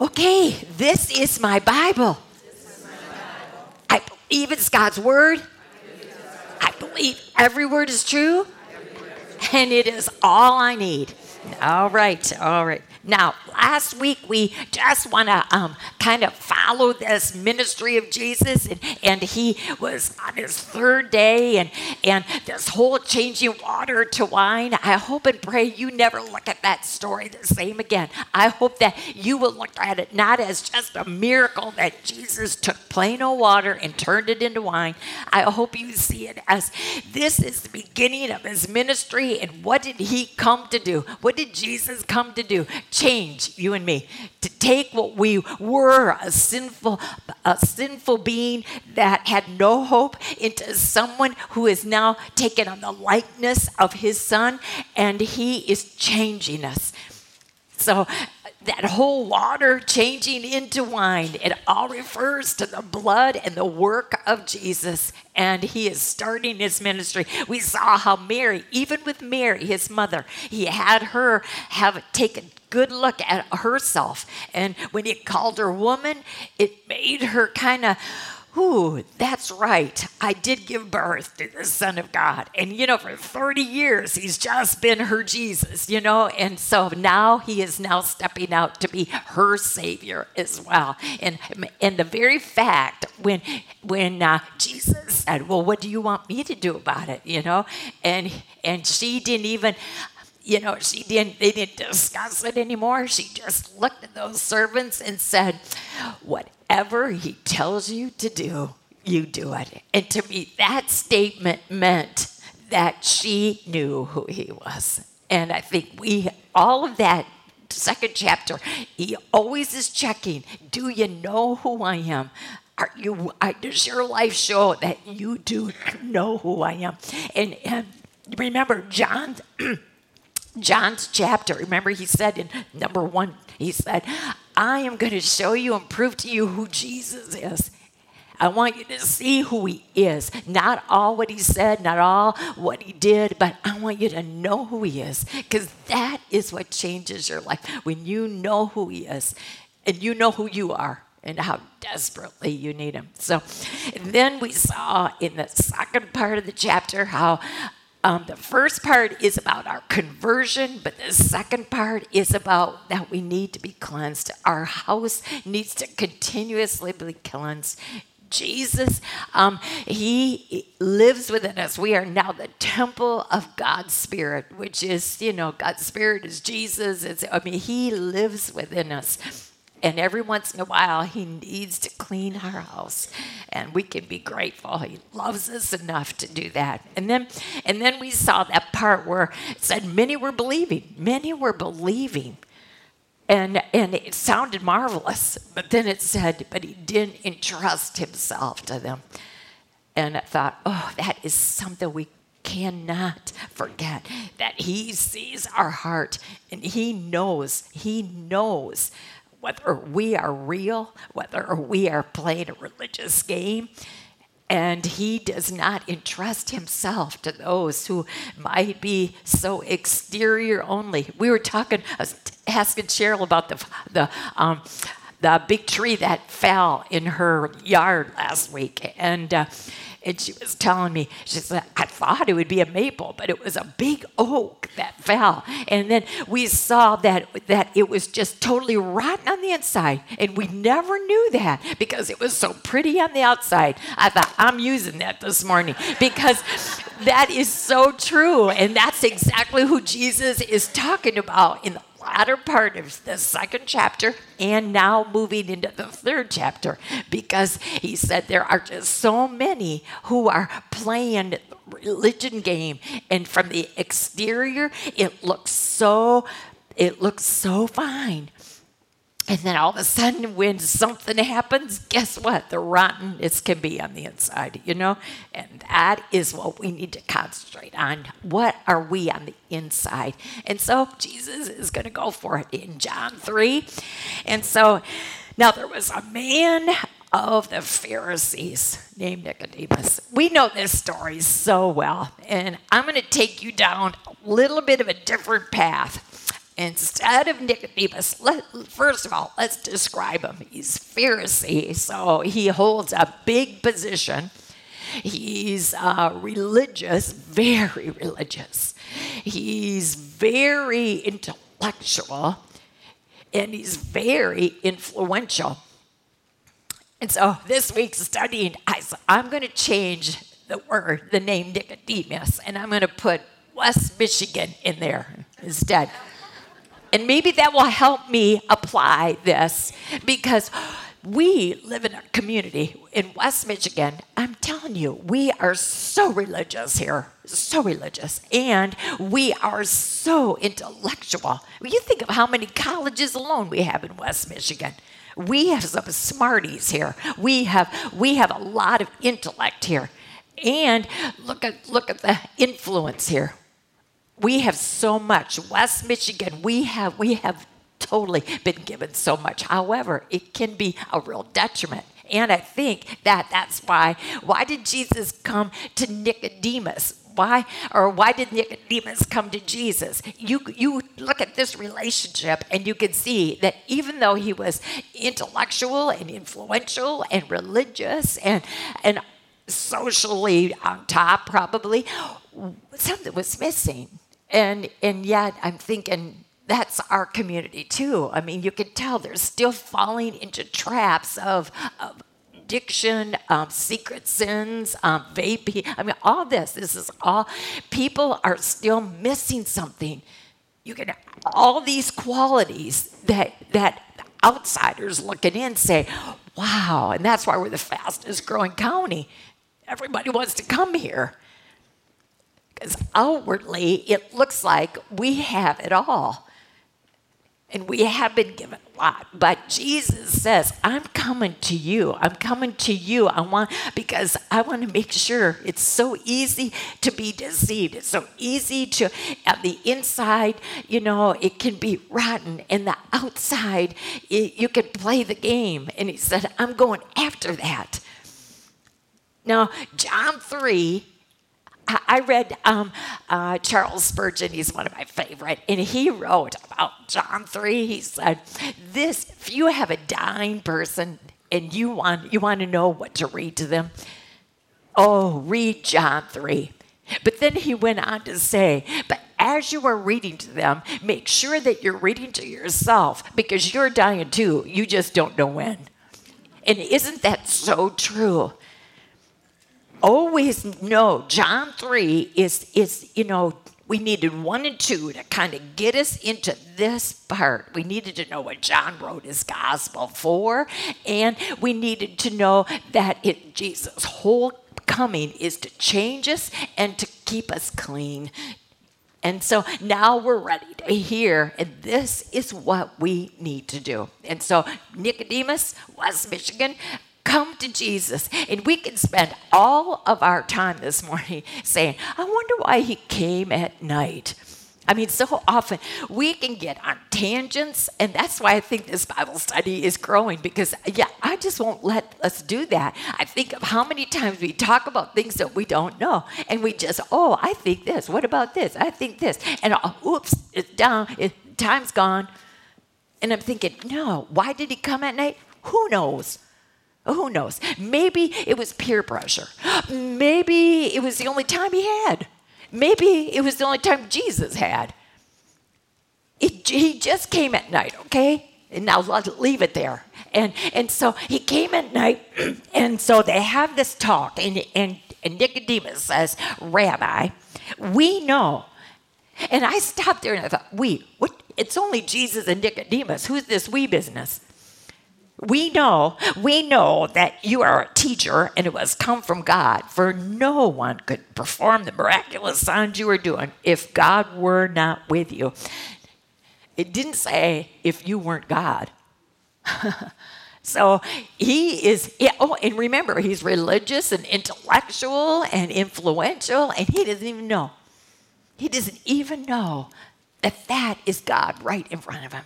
okay, this is my Bible. I believe it's God's word. I believe every word is true. And it is all I need. All right, all right. Now, last week, we just want to kind of follow this ministry of Jesus, and he was on his third day, and this whole changing water to wine. I hope and pray you never look at that story the same again. I hope that you will look at it not as just a miracle that Jesus took plain old water and turned it into wine. I hope you see it as this is the beginning of his ministry, and what did he come to do? What did Jesus come to do? Change you and me, to take what we were, a sinful being that had no hope, into someone who is now taken on the likeness of his son, and he is changing us. So that whole water changing into wine, it all refers to the blood and the work of Jesus, and he is starting his ministry. We saw how Mary, even with Mary, his mother, he had her have taken good look at herself, and when he called her woman, it made her kind of, ooh, that's right. I did give birth to the Son of God. And, you know, for 30 years, he's just been her Jesus, you know. And so now he is now stepping out to be her Savior as well. And the very fact when Jesus said, well, what do you want me to do about it, you know? And she didn't even... You know, they didn't discuss it anymore. She just looked at those servants and said, whatever he tells you to do, you do it. And to me, that statement meant that she knew who he was. And I think all of that second chapter, he always is checking, do you know who I am? Does your life show that you do know who I am? And remember, John's chapter, remember he said in number 1, he said, I am going to show you and prove to you who Jesus is. I want you to see who he is. Not all what he said, not all what he did, but I want you to know who he is, because that is what changes your life. When you know who he is and you know who you are and how desperately you need him. So then we saw in the second part of the chapter how the first part is about our conversion, but the second part is about that we need to be cleansed. Our house needs to continuously be cleansed. Jesus, he lives within us. We are now the temple of God's Spirit, which is, you know, God's Spirit is Jesus. He lives within us. And every once in a while, he needs to clean our house. And we can be grateful. He loves us enough to do that. And then we saw that part where it said many were believing. Many were believing. And it sounded marvelous. But then it said, but he didn't entrust himself to them. And I thought, oh, that is something we cannot forget, that he sees our heart. And he knows. Whether we are real, whether we are playing a religious game. And he does not entrust himself to those who might be so exterior only. We were talking, I was asking Cheryl about the big tree that fell in her yard last week. And she was telling me, she said, I thought it would be a maple, but it was a big oak that fell. And then we saw that it was just totally rotten on the inside. And we never knew that because it was so pretty on the outside. I thought, I'm using that this morning because that is so true. And that's exactly who Jesus is talking about in the latter part of the second chapter, and now moving into the third chapter, because he said there are just so many who are playing the religion game, and from the exterior it looks so fine. And then all of a sudden, when something happens, guess what? The rottenness can be on the inside, you know? And that is what we need to concentrate on. What are we on the inside? And so Jesus is going to go for it in John 3. And so, now there was a man of the Pharisees named Nicodemus. We know this story so well. And I'm going to take you down a little bit of a different path. Instead of Nicodemus, first of all, let's describe him. He's Pharisee, so he holds a big position. He's religious, very religious. He's very intellectual, and he's very influential. And so this week's studying, I said, I'm going to change the name Nicodemus, and I'm going to put West Michigan in there instead. And maybe that will help me apply this, because we live in a community in West Michigan. I'm telling you, we are so religious here, so religious, and we are so intellectual. You think of how many colleges alone we have in West Michigan. We have some smarties here. We have a lot of intellect here. And look at the influence here. We have so much. West Michigan, we have totally been given so much. However, it can be a real detriment. And I think that's why did Jesus come to Nicodemus? Why did Nicodemus come to Jesus? You look at this relationship and you can see that even though he was intellectual and influential and religious and socially on top, probably, something was missing. And yet I'm thinking that's our community too. I mean, you can tell they're still falling into traps of addiction, secret sins, vaping. I mean, all this. This is all. People are still missing something. You can all these qualities that outsiders looking in say, "Wow!" And that's why we're the fastest growing county. Everybody wants to come here because outwardly it looks like we have it all. And we have been given a lot. But Jesus says, I'm coming to you. I'm coming to you. Because I want to make sure. It's so easy to be deceived. It's so easy to, on the inside, it can be rotten. And the outside, you can play the game. And he said, I'm going after that. Now, John 3, I read Charles Spurgeon. He's one of my favorite. And he wrote about John 3. He said, if you have a dying person and you want to know what to read to them, read John 3. But then he went on to say, but as you are reading to them, make sure that you're reading to yourself, because you're dying too. You just don't know when. And isn't that so true? Always know John 3 is we needed 1 and 2 to kind of get us into this part. We needed to know what John wrote his gospel for, and we needed to know that Jesus' whole coming is to change us and to keep us clean. And so now we're ready to hear, and this is what we need to do. And so Nicodemus, West Michigan, come to Jesus. And we can spend all of our time this morning saying, I wonder why he came at night. I mean, so often we can get on tangents, and that's why I think this Bible study is growing, because, I just won't let us do that. I think of how many times we talk about things that we don't know, and we just, I think this. What about this? I think this. And, oops, it's down. Time's gone. And I'm thinking, no, why did he come at night? Who knows? Who knows? Maybe it was peer pressure. Maybe it was the only time he had. Maybe it was the only time Jesus had. He just came at night, okay? And now leave it there. And so he came at night, and so they have this talk, and Nicodemus says, Rabbi, we know. And I stopped there and I thought, what? It's only Jesus and Nicodemus. Who's this we business? We know that you are a teacher and it was come from God, for no one could perform the miraculous signs you were doing if God were not with you. It didn't say if you weren't God. So he is, and remember, he's religious and intellectual and influential, and he doesn't even know. He doesn't even know that is God right in front of him.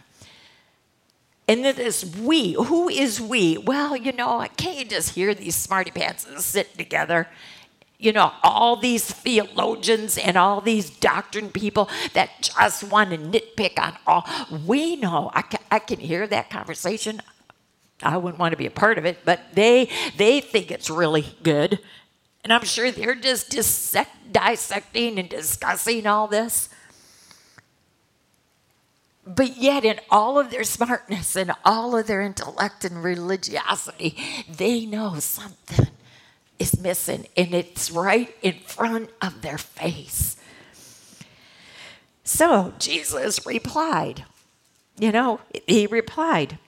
And then this we. Who is we? Well, can't you just hear these smarty pants sitting together? you know, all these theologians and all these doctrine people that just want to nitpick on all. We know, I can hear that conversation. I wouldn't want to be a part of it, but they think it's really good. And I'm sure they're just dissecting and discussing all this. But yet in all of their smartness and all of their intellect and religiosity, they know something is missing, and it's right in front of their face. So Jesus replied. You know, he replied.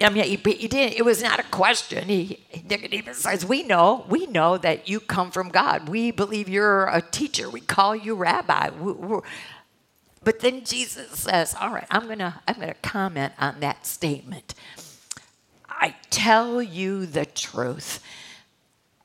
I mean, he didn't. It was not a question. Nicodemus says, we know that you come from God. We believe you're a teacher. We call you rabbi. But then Jesus says, all right, I'm gonna comment on that statement. I tell you the truth.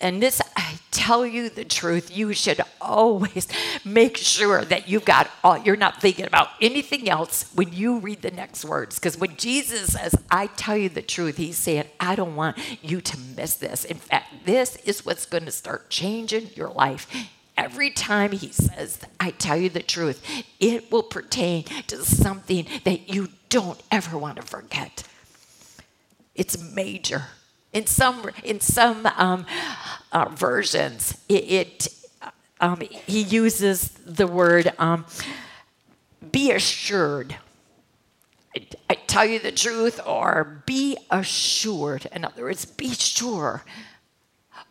And this, I tell you the truth, you should always make sure that you've got all, you're not thinking about anything else when you read the next words. Because when Jesus says, I tell you the truth, he's saying, I don't want you to miss this. In fact, this is what's going to start changing your life. Every time he says, I tell you the truth, it will pertain to something that you don't ever want to forget. It's major. In some versions, he uses the word "be assured." I tell you the truth, or be assured. In other words, be sure.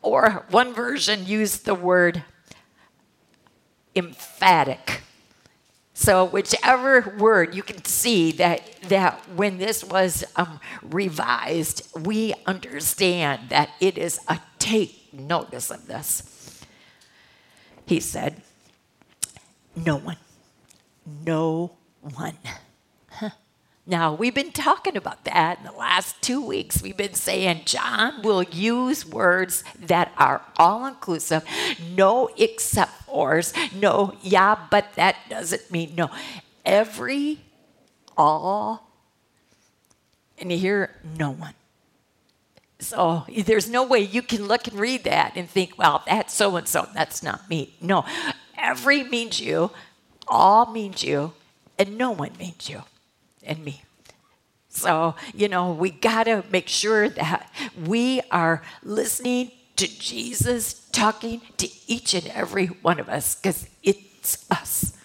Or one version used the word emphatic. So whichever word, you can see that when this was revised, we understand that it is a take notice of this. He said, no one. Huh. Now, we've been talking about that in the last 2 weeks. We've been saying John will use words that are all-inclusive, no except fors, no, yeah, but that doesn't mean no. Every, all, and here, no one. So there's no way you can look and read that and think, well, that's so-and-so, that's not me. No, every means you, all means you, and no one means you. And me. So, you know, we got to make sure that we are listening to Jesus talking to each and every one of us, because it's us.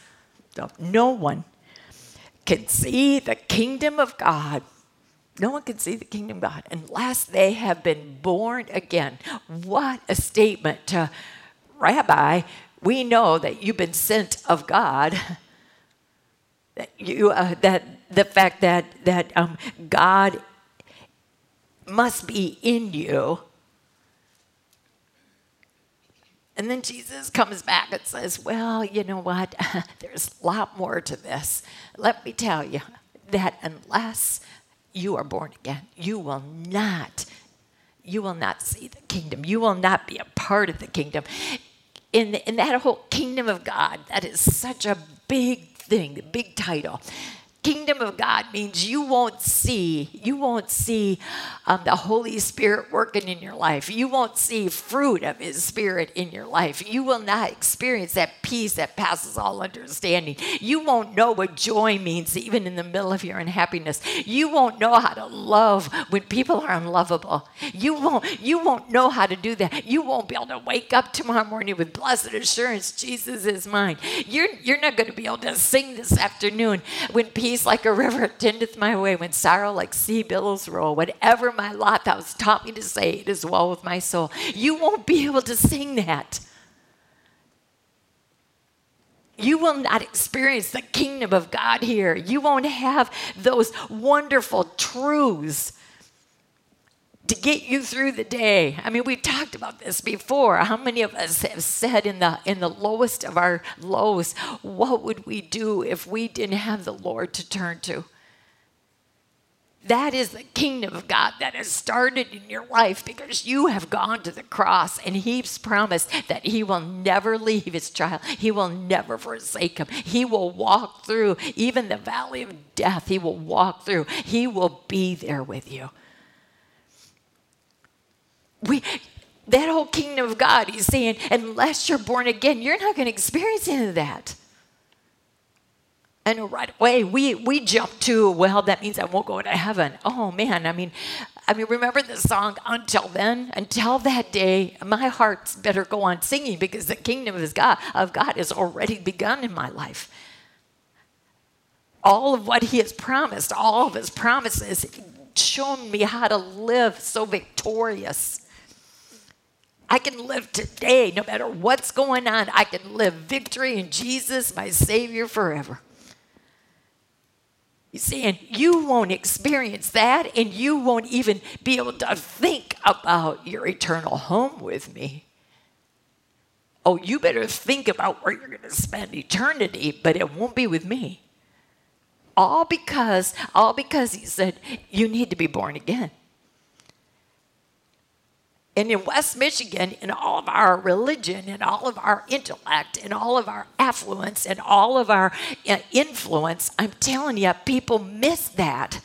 So no one can see the kingdom of God. No one can see the kingdom of God unless they have been born again. What a statement to Rabbi. We know that you've been sent of God. The fact that God must be in you. And then Jesus comes back and says, well, you know what? There's a lot more to this. Let me tell you that unless you are born again, you will not see the kingdom. You will not be a part of the kingdom. In that whole kingdom of God, that is such a big thing, the big title. Kingdom of God means you won't see the Holy Spirit working in your life. You won't see fruit of His Spirit in your life. You will not experience that peace that passes all understanding. You won't know what joy means even in the middle of your unhappiness. You won't know how to love when people are unlovable. You won't know how to do that. You won't be able to wake up tomorrow morning with blessed assurance, Jesus is mine. You're not going to be able to sing this afternoon when peace like a river tendeth my way, when sorrow like sea billows roll, whatever my lot thou hast taught me to say, it is well with my soul. You won't be able to sing that. You will not experience the kingdom of God here. You won't have those wonderful truths to get you through the day. I mean, we talked about this before. How many of us have said in the lowest of our lows, what would we do if we didn't have the Lord to turn to? That is the kingdom of God that has started in your life because you have gone to the cross, and He's promised that He will never leave His child. He will never forsake him. He will walk through even the valley of death. He will walk through. He will be there with you. We, that whole kingdom of God, he's saying, unless you're born again, you're not going to experience any of that. And right away, we jump to, well, that means I won't go into heaven. Oh, man, I mean, remember the song, until then? Until that day, my heart's better go on singing because the kingdom of God has already begun in my life. All of what he has promised, all of his promises, shown me how to live so victorious. I can live today, no matter what's going on. I can live victory in Jesus, my Savior, forever. He's saying, you won't experience that, and you won't even be able to think about your eternal home with me. Oh, you better think about where you're going to spend eternity, but it won't be with me. All because he said, you need to be born again. And in West Michigan, in all of our religion, in all of our intellect, in all of our affluence, in all of our influence, I'm telling you, people miss that.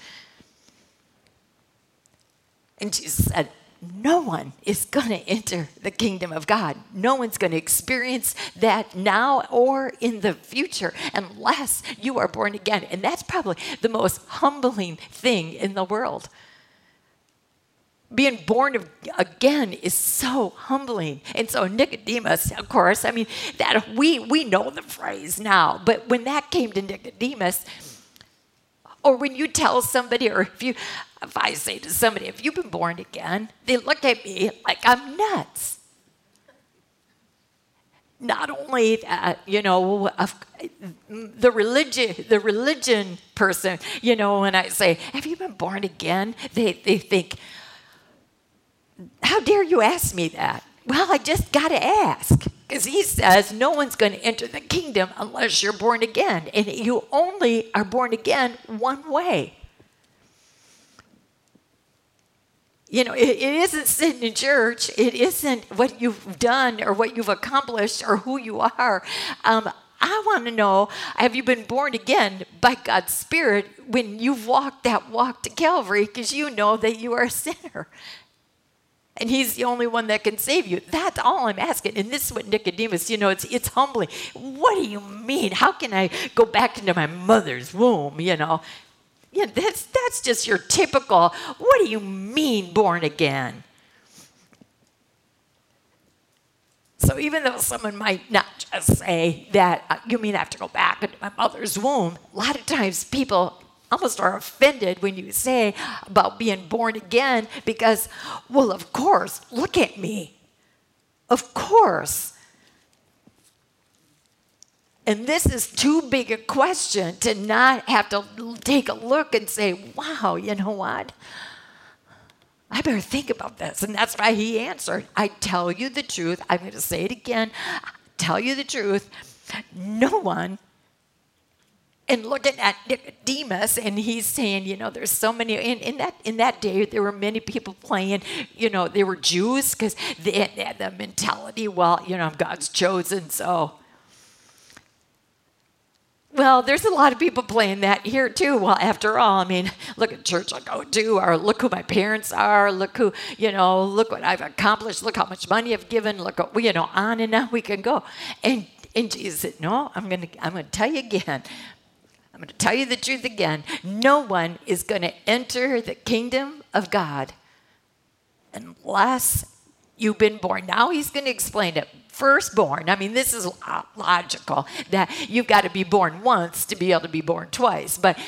And Jesus said, no one is going to enter the kingdom of God. No one's going to experience that now or in the future unless you are born again. And that's probably the most humbling thing in the world. Being born again is so humbling. And so Nicodemus, of course, that we know the phrase now. But when that came to Nicodemus, or when you tell somebody, or if I say to somebody, if you've been born again, they look at me like I'm nuts. Not only that, the religion person, when I say, have you been born again? They think, how dare you ask me that? Well, I just got to ask, because he says no one's going to enter the kingdom unless you're born again, and you only are born again one way. It isn't sitting in church. It isn't what you've done or what you've accomplished or who you are. I want to know, have you been born again by God's Spirit when you've walked that walk to Calvary, because you know that you are a sinner? And he's the only one that can save you. That's all I'm asking. And this is what Nicodemus, it's humbling. What do you mean? How can I go back into my mother's womb, Yeah, that's just your typical, what do you mean born again? So even though someone might not just say that, you mean I have to go back into my mother's womb, a lot of times people almost are offended when you say about being born again because, well, of course, look at me. Of course. And this is too big a question to not have to take a look and say, wow, you know what? I better think about this. And that's why he answered, I tell you the truth. I'm going to say it again. I tell you the truth. No one. And looking at Nicodemus, and he's saying, there's so many. And in that day, there were many people playing, they were Jews because they had the mentality, well, I'm God's chosen, so. Well, there's a lot of people playing that here, too. Well, after all, look at church I go to, or look who my parents are, look who, look what I've accomplished, look how much money I've given, look, on and on we can go. And Jesus said, no, I'm going to tell you again. I'm going to tell you the truth again. No one is going to enter the kingdom of God unless you've been born. Now he's going to explain it. Firstborn. This is logical that you've got to be born once to be able to be born twice. But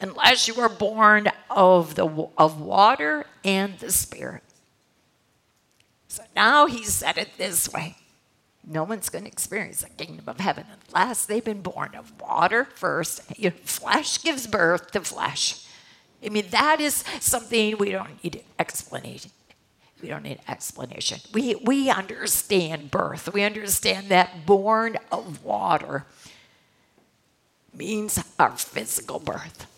unless you are born of water and the Spirit. So now he said it this way. No one's going to experience the kingdom of heaven unless they've been born of water first. Flesh gives birth to flesh. That is something we don't need explanation. We don't need explanation. We understand birth. We understand that born of water means our physical birth.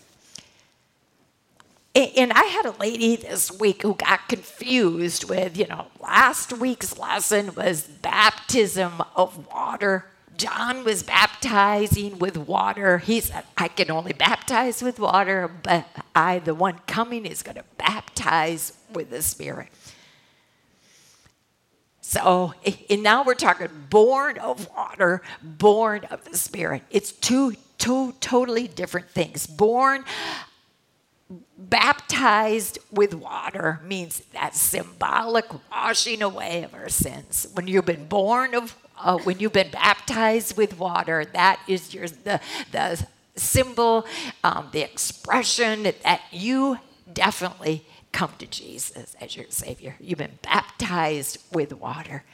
And I had a lady this week who got confused with, last week's lesson was baptism of water John was baptizing with water. He said, I can only baptize with water, but I, the one coming, is going to baptize with the Spirit. So, and now we're talking born of water, born of the Spirit. It's two totally different things. Born, baptized with water means that symbolic washing away of our sins. When you've been born of, when you've been baptized with water, that is your the symbol, the expression that you definitely come to Jesus as your Savior. You've been baptized with water.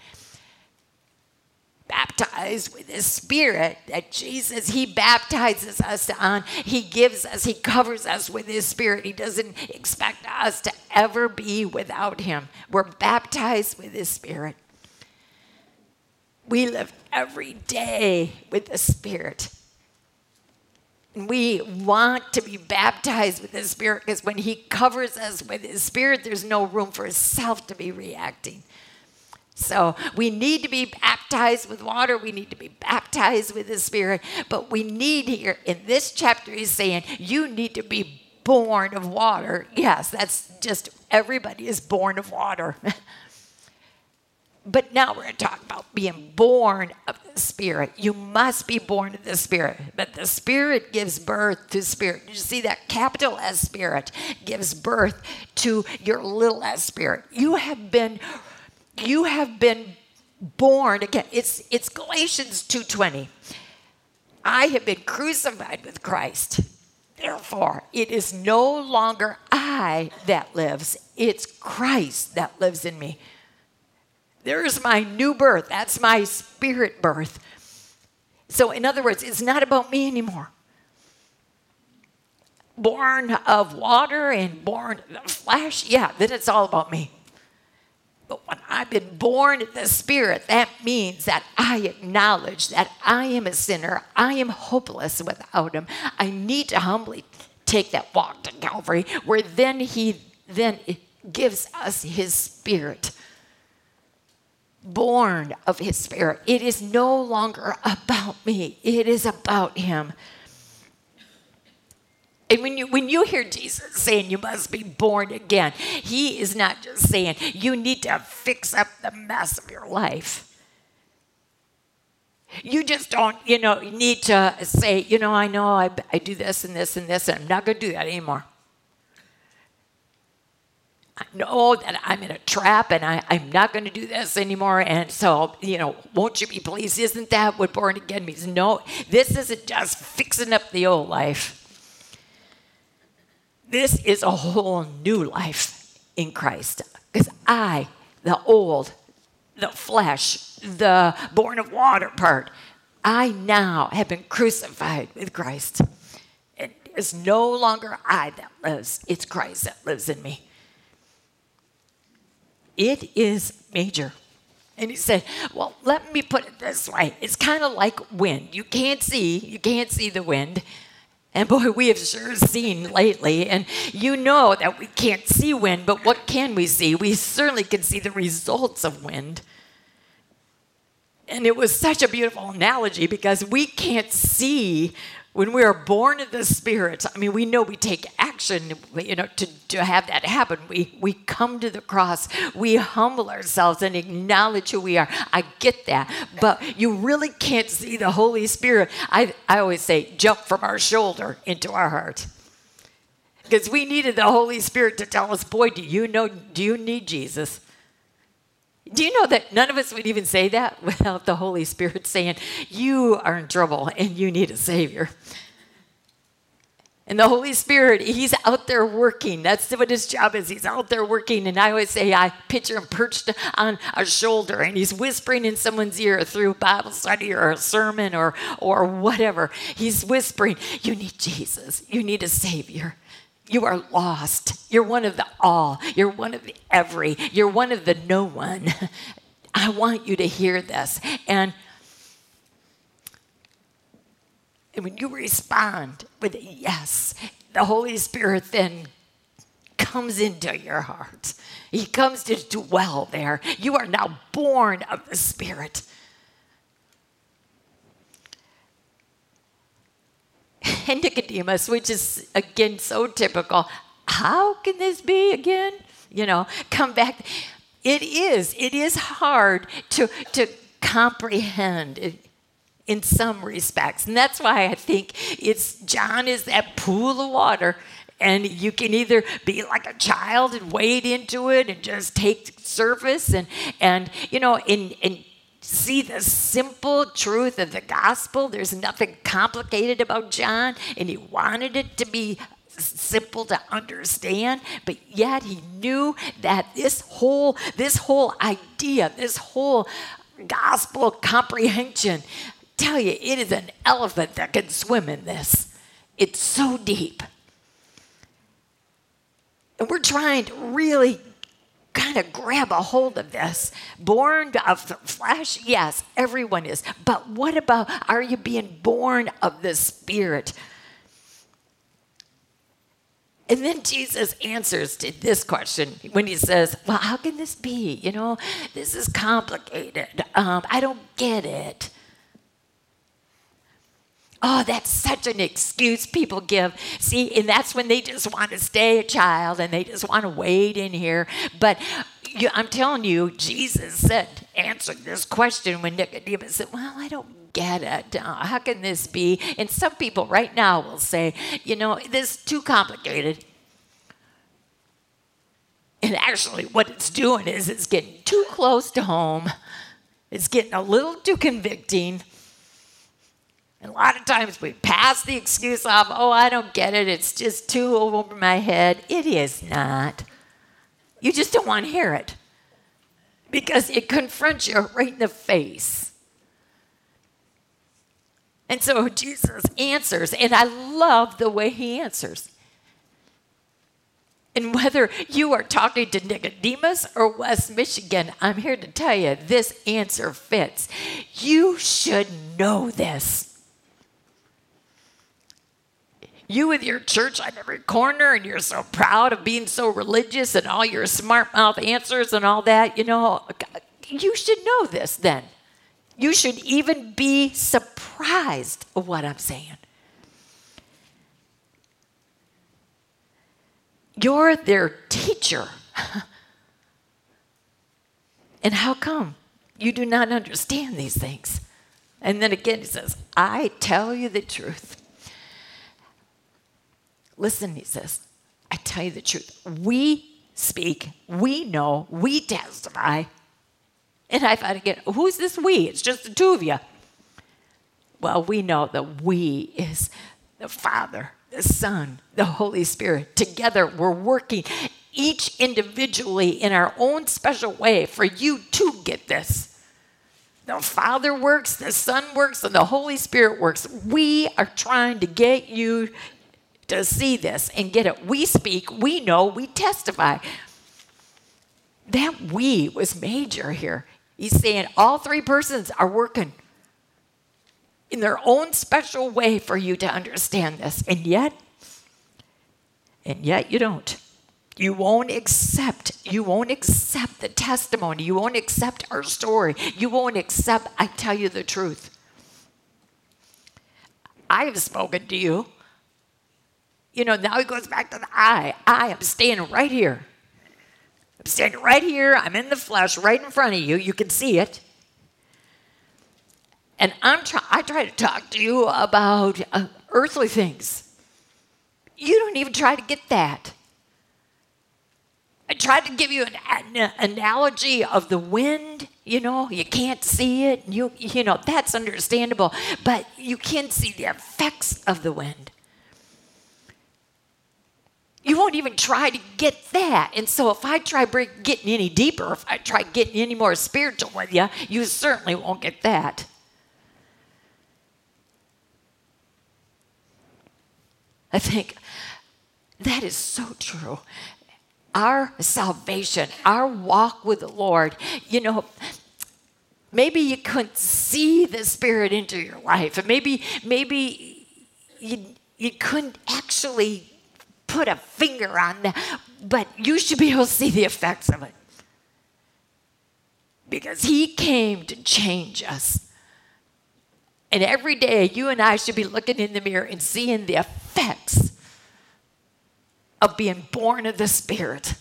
Baptized with the Spirit that Jesus, He baptizes us on. He gives us, He covers us with His Spirit. He doesn't expect us to ever be without Him. We're baptized with His Spirit. We live every day with the Spirit. We want to be baptized with the Spirit because when He covers us with His Spirit, there's no room for self to be reacting. So we need to be baptized with water. We need to be baptized with the Spirit. But we need here, in this chapter, He's saying, you need to be born of water. Yes, that's just, everybody is born of water. But now we're going to talk about being born of the Spirit. You must be born of the Spirit. But the Spirit gives birth to Spirit. You see that capital S Spirit gives birth to your little s spirit. You have been born again. It's Galatians 2:20. I have been crucified with Christ. Therefore, it is no longer I that lives. It's Christ that lives in me. There's my new birth. That's my spirit birth. So in other words, it's not about me anymore. Born of water and born of flesh, yeah, then it's all about me. But when I've been born of the Spirit, that means that I acknowledge that I am a sinner. I am hopeless without Him. I need to humbly take that walk to Calvary, where then He then gives us His Spirit. Born of His Spirit. It is no longer about me. It is about Him. And when you hear Jesus saying you must be born again, He is not just saying you need to fix up the mess of your life. You just don't, need to say, I know I do this and this and this, and I'm not going to do that anymore. I know that I'm in a trap and I'm not going to do this anymore. And so, won't you be pleased? Isn't that what born again means? No, this isn't just fixing up the old life. This is a whole new life in Christ. Because I, the old, the flesh, the born of water part, I now have been crucified with Christ. And it's no longer I that lives. It's Christ that lives in me. It is major. And He said, well, let me put it this way. It's kind of like wind. You can't see the wind. And boy, we have sure seen lately. And you know that we can't see wind, but what can we see? We certainly can see the results of wind. And it was such a beautiful analogy because we can't see when we are born of the Spirit. I mean, we know we take action, to have that happen. We come to the cross. We humble ourselves and acknowledge who we are. I get that. But you really can't see the Holy Spirit. I always say, jump from our shoulder into our heart. Because we needed the Holy Spirit to tell us, boy, do you need Jesus? Do you know that none of us would even say that without the Holy Spirit saying, you are in trouble and you need a Savior? And the Holy Spirit, He's out there working. That's what His job is. He's out there working. And I always say, I picture Him perched on a shoulder and He's whispering in someone's ear through Bible study or a sermon or whatever. He's whispering, you need Jesus. You need a Savior. You are lost. You're one of the all. You're one of the every. You're one of the no one. I want you to hear this. And when you respond with a yes, the Holy Spirit then comes into your heart. He comes to dwell there. You are now born of the Spirit. and Nicodemus, which is, again, so typical. How can this be again? You know, come back. It is hard to comprehend in some respects. And that's why I think it's John is that pool of water. And you can either be like a child and wade into it and just take surface and see the simple truth of the gospel. There's nothing complicated about John, and he wanted it to be simple to understand, but yet he knew that this whole idea, this whole gospel comprehension, tell you, it is an elephant that can swim in this. It's so deep. And we're trying to really kind of grab a hold of this. Born of the flesh? Yes, everyone is. But what about, are you being born of the Spirit? And then Jesus answers to this question when he says, well, how can this be? You know, this is complicated. I don't get it. Oh, that's such an excuse people give. See, and that's when they just want to stay a child and they just want to wade in here. But I'm telling you, Jesus answered this question when Nicodemus said, well, I don't get it. How can this be? And some people right now will say, you know, this is too complicated. And actually what it's doing is it's getting too close to home. It's getting a little too convicting. And a lot of times we pass the excuse off, oh, I don't get it. It's just too over my head. It is not. You just don't want to hear it because it confronts you right in the face. And so Jesus answers, and I love the way he answers. And whether you are talking to Nicodemus or West Michigan, I'm here to tell you this answer fits. You should know this. You with your church on every corner, and you're so proud of being so religious and all your smart mouth answers and all that, you know, you should know this then. You should even be surprised at what I'm saying. You're their teacher. And how come you do not understand these things? And then again, he says, I tell you the truth. Listen, he says, I tell you the truth. We speak, we know, we testify. And I thought again, who's this we? It's just the two of you. Well, we know that we is the Father, the Son, the Holy Spirit. Together we're working each individually in our own special way for you to get this. The Father works, the Son works, and the Holy Spirit works. We are trying to get you to see this and get it. We speak, we know, we testify. That we was major here. He's saying all three persons are working in their own special way for you to understand this. And yet you don't. You won't accept the testimony. You won't accept our story. You won't accept, I tell you the truth. I have spoken to you. You know, now he goes back to the I. I am standing right here. I'm standing right here. I'm in the flesh right in front of you. You can see it. And I try to talk to you about earthly things. You don't even try to get that. I tried to give you an analogy of the wind. You know, you can't see it. You know, that's understandable. But you can see the effects of the wind. You won't even try to get that. And so if I try getting any deeper, if I try getting any more spiritual with you, you certainly won't get that. I think that is so true. Our salvation, our walk with the Lord, you know, maybe you couldn't see the Spirit into your life, and maybe you couldn't actually put a finger on that, but you should be able to see the effects of it. Because he came to change us. And every day, you and I should be looking in the mirror and seeing the effects of being born of the Spirit.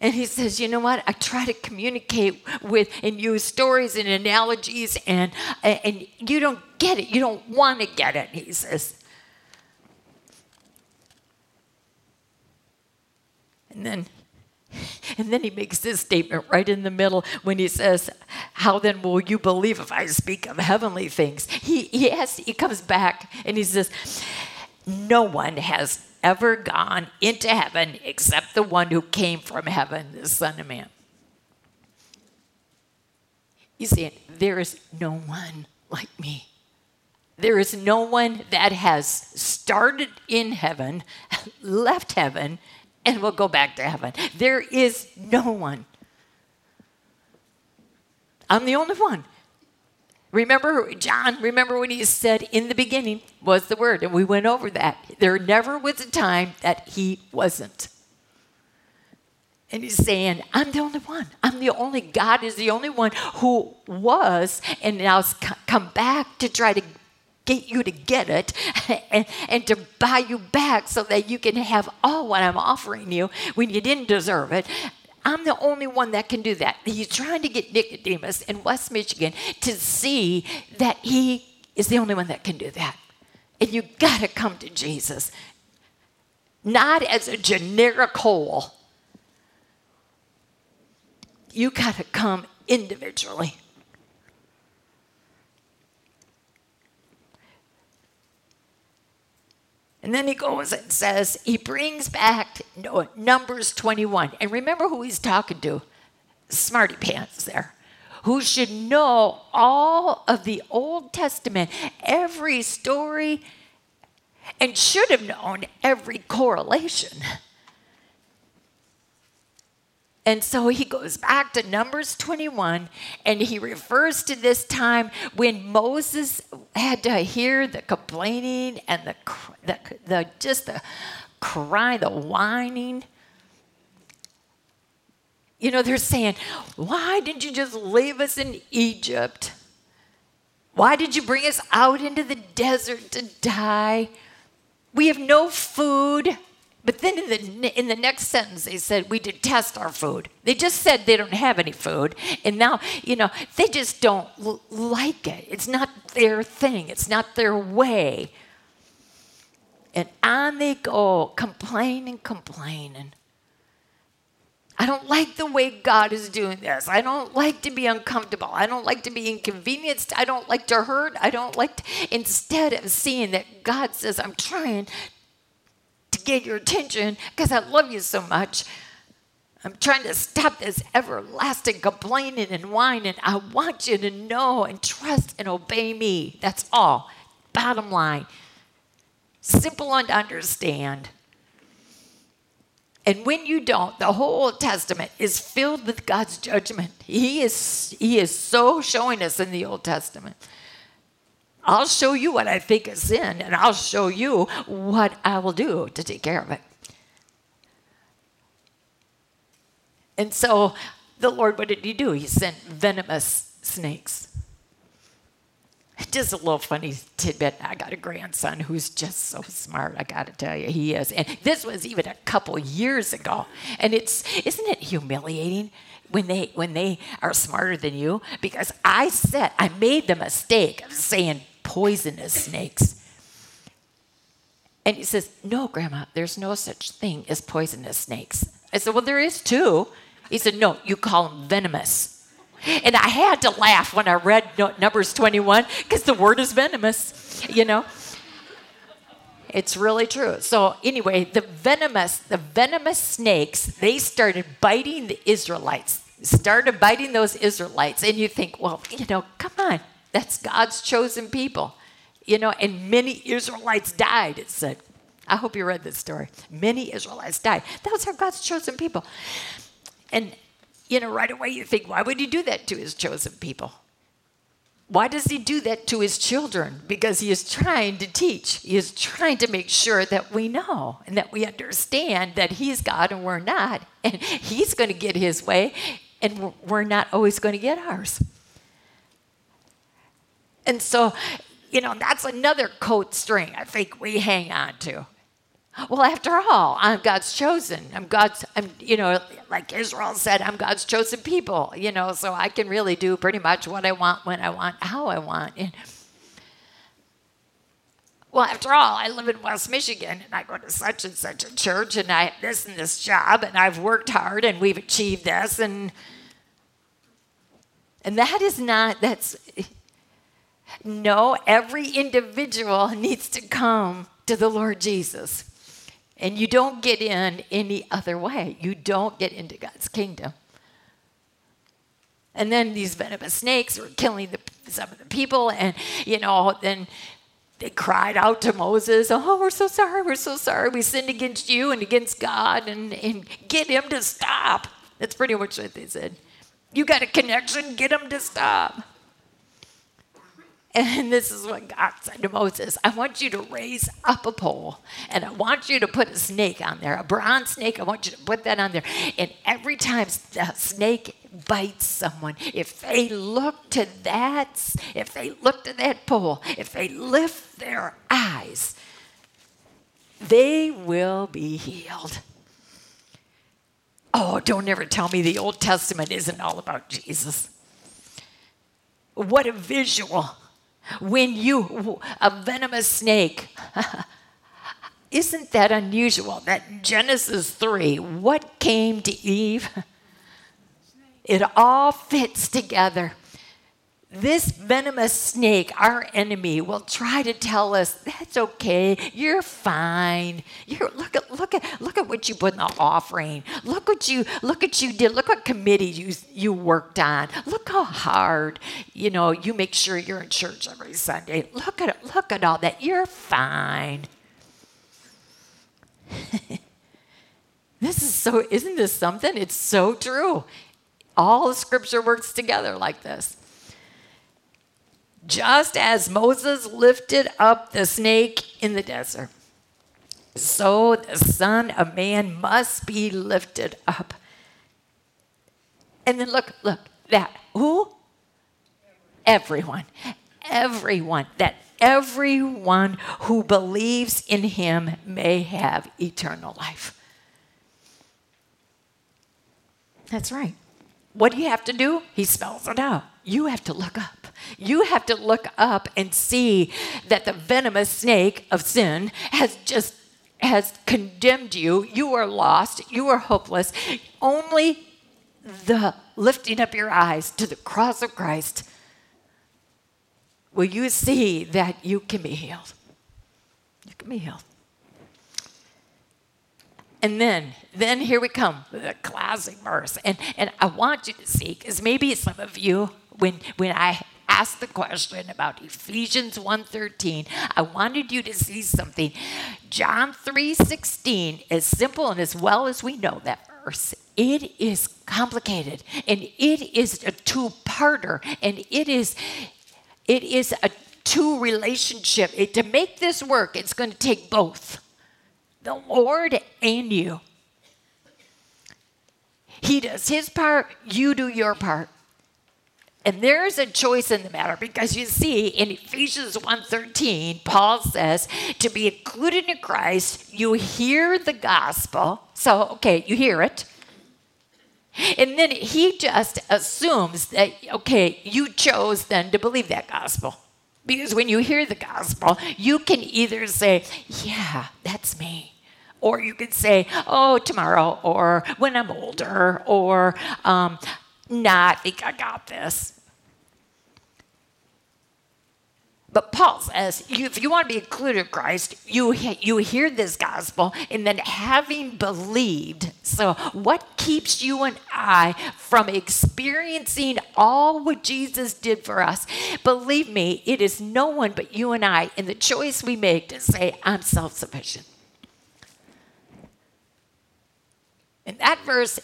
And he says, you know what? I try to communicate with and use stories and analogies, and you don't get it. You don't want to get it, he says. And then he makes this statement right in the middle when he says, how then will you believe if I speak of heavenly things? He comes back and he says, no one has ever gone into heaven except the one who came from heaven, the Son of Man. He's saying, there is no one like me. There is no one that has started in heaven, left heaven, and we'll go back to heaven. There is no one. I'm the only one. Remember, John, when he said, in the beginning was the Word, and we went over that. There never was a time that he wasn't. And he's saying, I'm the only one. I'm the only, God is the only one who was and now come back to try to get you to get it and to buy you back so that you can have all what I'm offering you when you didn't deserve it. I'm the only one that can do that. He's trying to get Nicodemus in West Michigan to see that he is the only one that can do that. And you got to come to Jesus, not as a generic whole. You got to come individually. And then he goes and says, he brings back Numbers 21. And remember who he's talking to, smarty pants there, who should know all of the Old Testament, every story, and should have known every correlation. And so he goes back to Numbers 21, and he refers to this time when Moses had to hear the complaining and the cry, the whining. You know, they're saying, why didn't you just leave us in Egypt? Why did you bring us out into the desert to die? We have no food. But then in the next sentence, they said, we detest our food. They just said they don't have any food. And now, you know, they just don't like it. It's not their thing. It's not their way. And on they go, complaining. I don't like the way God is doing this. I don't like to be uncomfortable. I don't like to be inconvenienced. I don't like to hurt. I don't like to, instead of seeing that God says, I'm trying to get your attention because I love you so much. I'm trying to stop this everlasting complaining and whining. I want you to know and trust and obey me. That's all. Bottom line. Simple and understand. And when you don't, the whole Old Testament is filled with God's judgment. He is so showing us in the Old Testament. I'll show you what I think is sin, and I'll show you what I will do to take care of it. And so the Lord, what did he do? He sent venomous snakes. Just a little funny tidbit. I got a grandson who's just so smart. I got to tell you, he is. And this was even a couple years ago. And isn't it humiliating when they are smarter than you? Because I made the mistake of saying poisonous snakes. And he says, no, Grandma, there's no such thing as poisonous snakes. I said, well, there is too. He said, no, you call them venomous. And I had to laugh when I read Numbers 21 because the word is venomous, you know. It's really true. So anyway, the venomous snakes, they started biting the Israelites, And you think, well, you know, come on. That's God's chosen people, you know. And many Israelites died, it said. I hope you read this story. Many Israelites died. Those are God's chosen people. And you know, right away you think, why would he do that to his chosen people? Why does he do that to his children? Because he is trying to teach. He is trying to make sure that we know and that we understand that he's God and we're not. And he's going to get his way and we're not always going to get ours. And so, that's another coat string I think we hang on to. Well, after all, I'm God's chosen. Like Israel said, I'm God's chosen people, so I can really do pretty much what I want, when I want, how I want. Well, after all, I live in West Michigan, and I go to such and such a church, and I have this and this job, and I've worked hard, and we've achieved this, and every individual needs to come to the Lord Jesus. And you don't get in any other way. You don't get into God's kingdom. And then these venomous snakes were killing some of the people. And, then they cried out to Moses, oh, we're so sorry. We sinned against you and against God. And get him to stop. That's pretty much what they said. You got a connection, get him to stop. And this is what God said to Moses. I want you to raise up a pole, and I want you to put a snake on there, a bronze snake. I want you to put that on there. And every time the snake bites someone, if they look to that pole, if they lift their eyes, they will be healed. Oh, don't ever tell me the Old Testament isn't all about Jesus. What a visual. When a venomous snake, isn't that unusual? That Genesis 3, what came to Eve? It all fits together. This venomous snake, our enemy, will try to tell us, that's okay, you're fine. Look at what you put in the offering. Look at you did. Look what committee you worked on. Look how hard, you make sure you're in church every Sunday. Look at all that. You're fine. Isn't this something? It's so true. All the scripture works together like this. Just as Moses lifted up the snake in the desert, so the Son of Man must be lifted up. And then look, that who? Everyone, that everyone who believes in him may have eternal life. That's right. What do you have to do? He spells it out. You have to look up. You have to look up and see that the venomous snake of sin has condemned you. You are lost. You are hopeless. Only the lifting up your eyes to the cross of Christ will you see that you can be healed. You can be healed. And then here we come, the classic verse. And I want you to see, because maybe some of you, when I asked the question about Ephesians 1:13, I wanted you to see something. John 3:16 is simple, and as well as we know that verse, it is complicated, and it is a two-parter, and it is a two-relationship. To make this work, it's going to take both. The Lord and you. He does his part, you do your part. And there's a choice in the matter, because you see in Ephesians 1:13, Paul says, to be included in Christ, you hear the gospel. So, okay, you hear it. And then he just assumes that, okay, you chose then to believe that gospel. Because when you hear the gospel, you can either say, yeah, that's me. Or you can say, oh, tomorrow, or when I'm older, or nah, I think I got this. But Paul says, if you want to be included in Christ, you hear this gospel, and then having believed. So what keeps you and I from experiencing all what Jesus did for us? Believe me, it is no one but you and I in the choice we make to say, I'm self-sufficient. In that verse,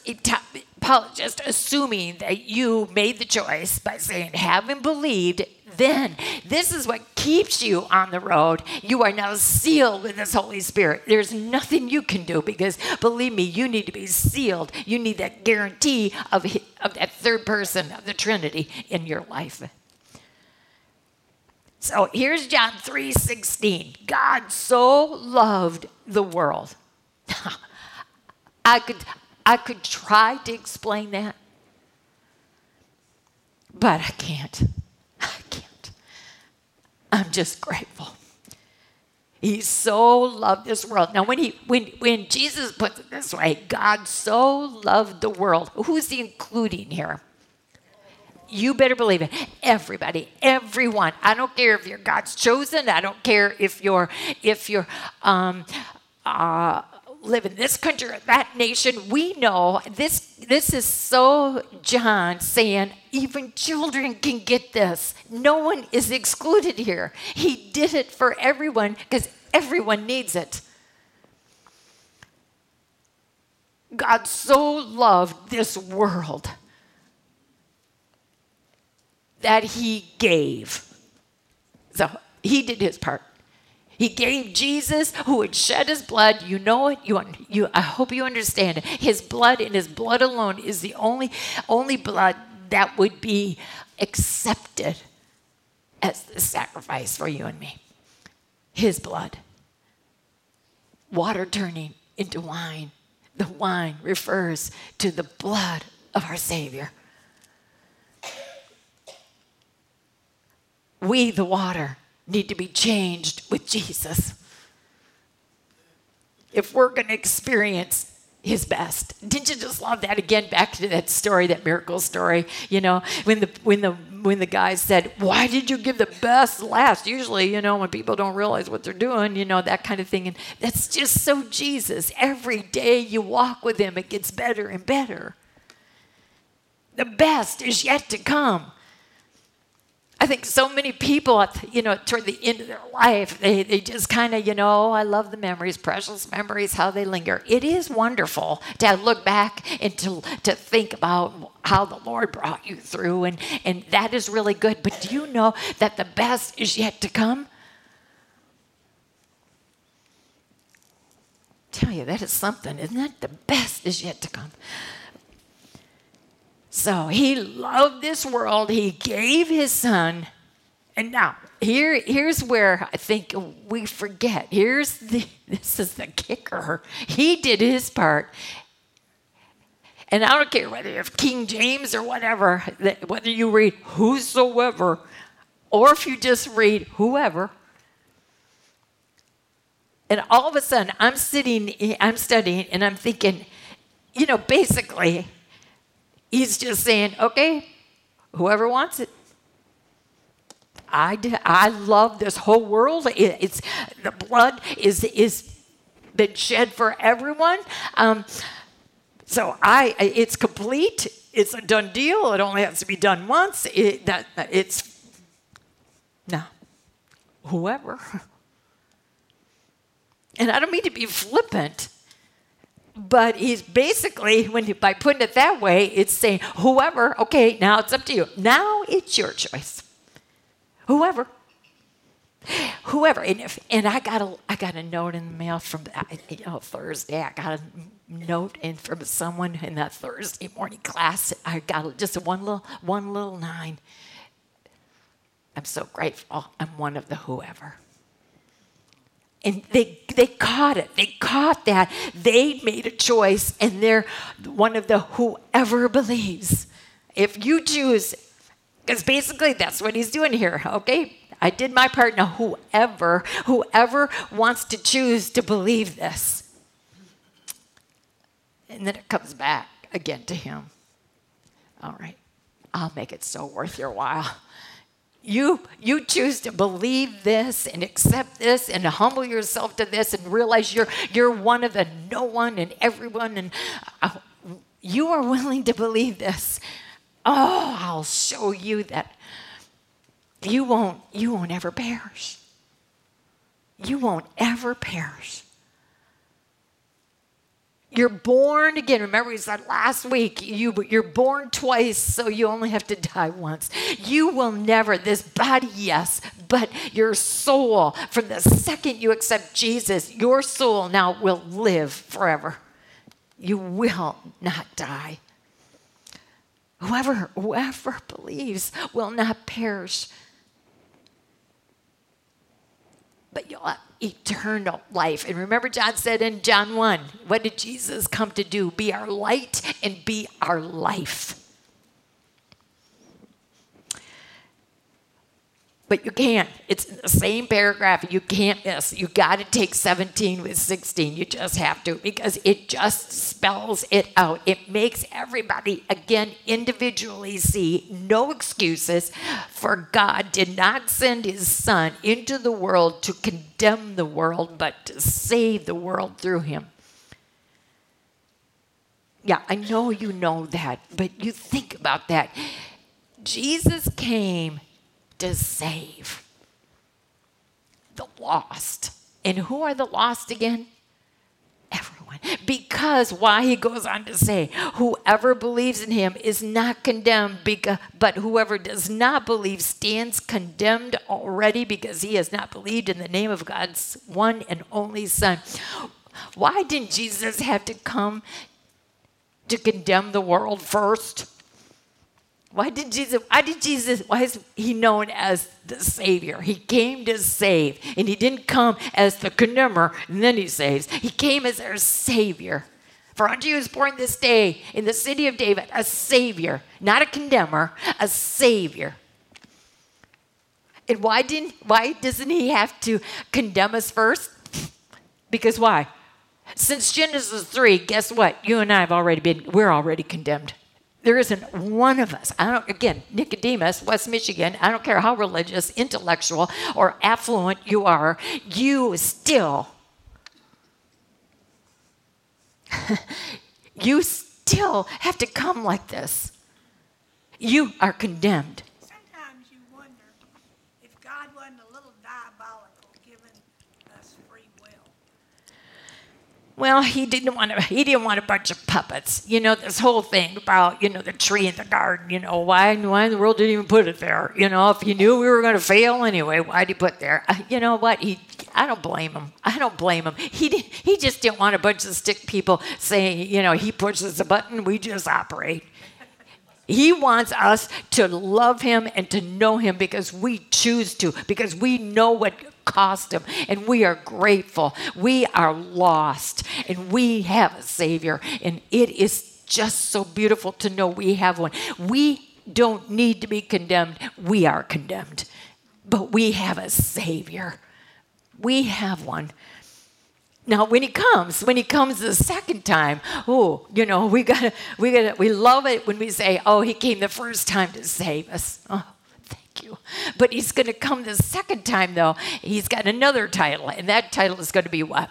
Paul is just assuming that you made the choice by saying, having believed, then this is what keeps you on the road. You are now sealed with this Holy Spirit. There's nothing you can do, because, believe me, you need to be sealed. You need that guarantee of that third person of the Trinity in your life. So here's John 3:16. God so loved the world. I could try to explain that, but I can't. I'm just grateful. He so loved this world. Now, when Jesus puts it this way, God so loved the world. Who's he including here? You better believe it. Everybody, everyone. I don't care if you're God's chosen. I don't care if you're live in this country or that nation. We know this is so John saying even children can get this. No one is excluded here. He did it for everyone because everyone needs it. God so loved this world that he gave. So he did his part. He gave Jesus, who had shed his blood. You know it. I hope you understand it. His blood and his blood alone is the only blood that would be accepted as the sacrifice for you and me. His blood. Water turning into wine. The wine refers to the blood of our Savior. We, the water, need to be changed with Jesus. If we're going to experience his best. Didn't you just love that? Again, back to that story, that miracle story, you know, when the guy said, "Why did you give the best last?" Usually, you know, when people don't realize what they're doing, you know, that kind of thing. And that's just so Jesus. Every day you walk with him, it gets better and better. The best is yet to come. I think so many people, you know, toward the end of their life, they just kind of, you know, I love the memories, precious memories, how they linger. It is wonderful to look back and to think about how the Lord brought you through, and that is really good. But do you know that the best is yet to come? I tell you, that is something, isn't it? The best is yet to come. So he loved this world. He gave his son. And now, here's where I think we forget. This is the kicker. He did his part. And I don't care whether you're King James or whatever, whether you read whosoever, or if you just read whoever. And all of a sudden, I'm studying, and I'm thinking, you know, basically, he's just saying, okay, whoever wants it. I love this whole world. It's the blood is been shed for everyone. So it's complete. It's a done deal. It only has to be done once. Whoever. And I don't mean to be flippant. But he's basically, by putting it that way, it's saying, whoever, okay, now it's up to you. Now it's your choice. Whoever. And I got a note in the mail from, you know, Thursday. I got a note in from someone in that Thursday morning class. I got just one little line. I'm so grateful. I'm one of the whoever. And they caught it. They caught that. They made a choice, and they're one of the whoever believes. If you choose, because basically that's what he's doing here, okay? I did my part. Now whoever wants to choose to believe this. And then it comes back again to him. All right, I'll make it so worth your while. You choose to believe this and accept this and humble yourself to this and realize you're one of the no one and everyone, and you are willing to believe this. Oh, I'll show you that you won't ever perish. You won't ever perish. You're born again. Remember, we said last week, you're born twice, so you only have to die once. You will never, this body, yes, but your soul, from the second you accept Jesus, your soul now will live forever. You will not die. Whoever believes will not perish. but you'll have eternal life. And remember, John said in John 1, what did Jesus come to do? Be our light and be our life. But you can't. It's in the same paragraph. You can't miss. You got to take 17 with 16. You just have to, because it just spells it out. It makes everybody, again, individually see no excuses, for God did not send his son into the world to condemn the world, but to save the world through him. Yeah, I know you know that, but you think about that. Jesus came to save the lost. And who are the lost again? Everyone. Because why, he goes on to say, whoever believes in him is not condemned, but whoever does not believe stands condemned already, because he has not believed in the name of God's one and only Son. Why didn't Jesus have to come to condemn the world first? Why is he known as the Savior? He came to save, and he didn't come as the condemner, and then he saves. He came as our Savior. For unto you is born this day in the city of David a Savior, not a condemner, a Savior. And why doesn't he have to condemn us first? Because why? Since Genesis 3, guess what? You and I have we're already condemned. There isn't one of us. Nicodemus, West Michigan, I don't care how religious, intellectual, or affluent you are, you still have to come like this. You are condemned. Sometimes you wonder if God wasn't a little diabolical, giving us free will. Well, he didn't want a bunch of puppets. You know, this whole thing about, the tree in the garden, why in the world did he even put it there? If he knew we were going to fail anyway, why did he put it there? You know what? I don't blame him. He just didn't want a bunch of stick people saying, he pushes a button, we just operate. He wants us to love him and to know him because we choose to, because we know what cost him, and we are grateful. We are lost, and we have a Savior, and it is just so beautiful to know we have one. We don't need to be condemned. We are condemned, but we have a Savior. We have one. Now, when he comes the second time, we love it when we say, oh, he came the first time to save us. Oh. You. But he's going to come the second time, though. He's got another title, and that title is going to be what?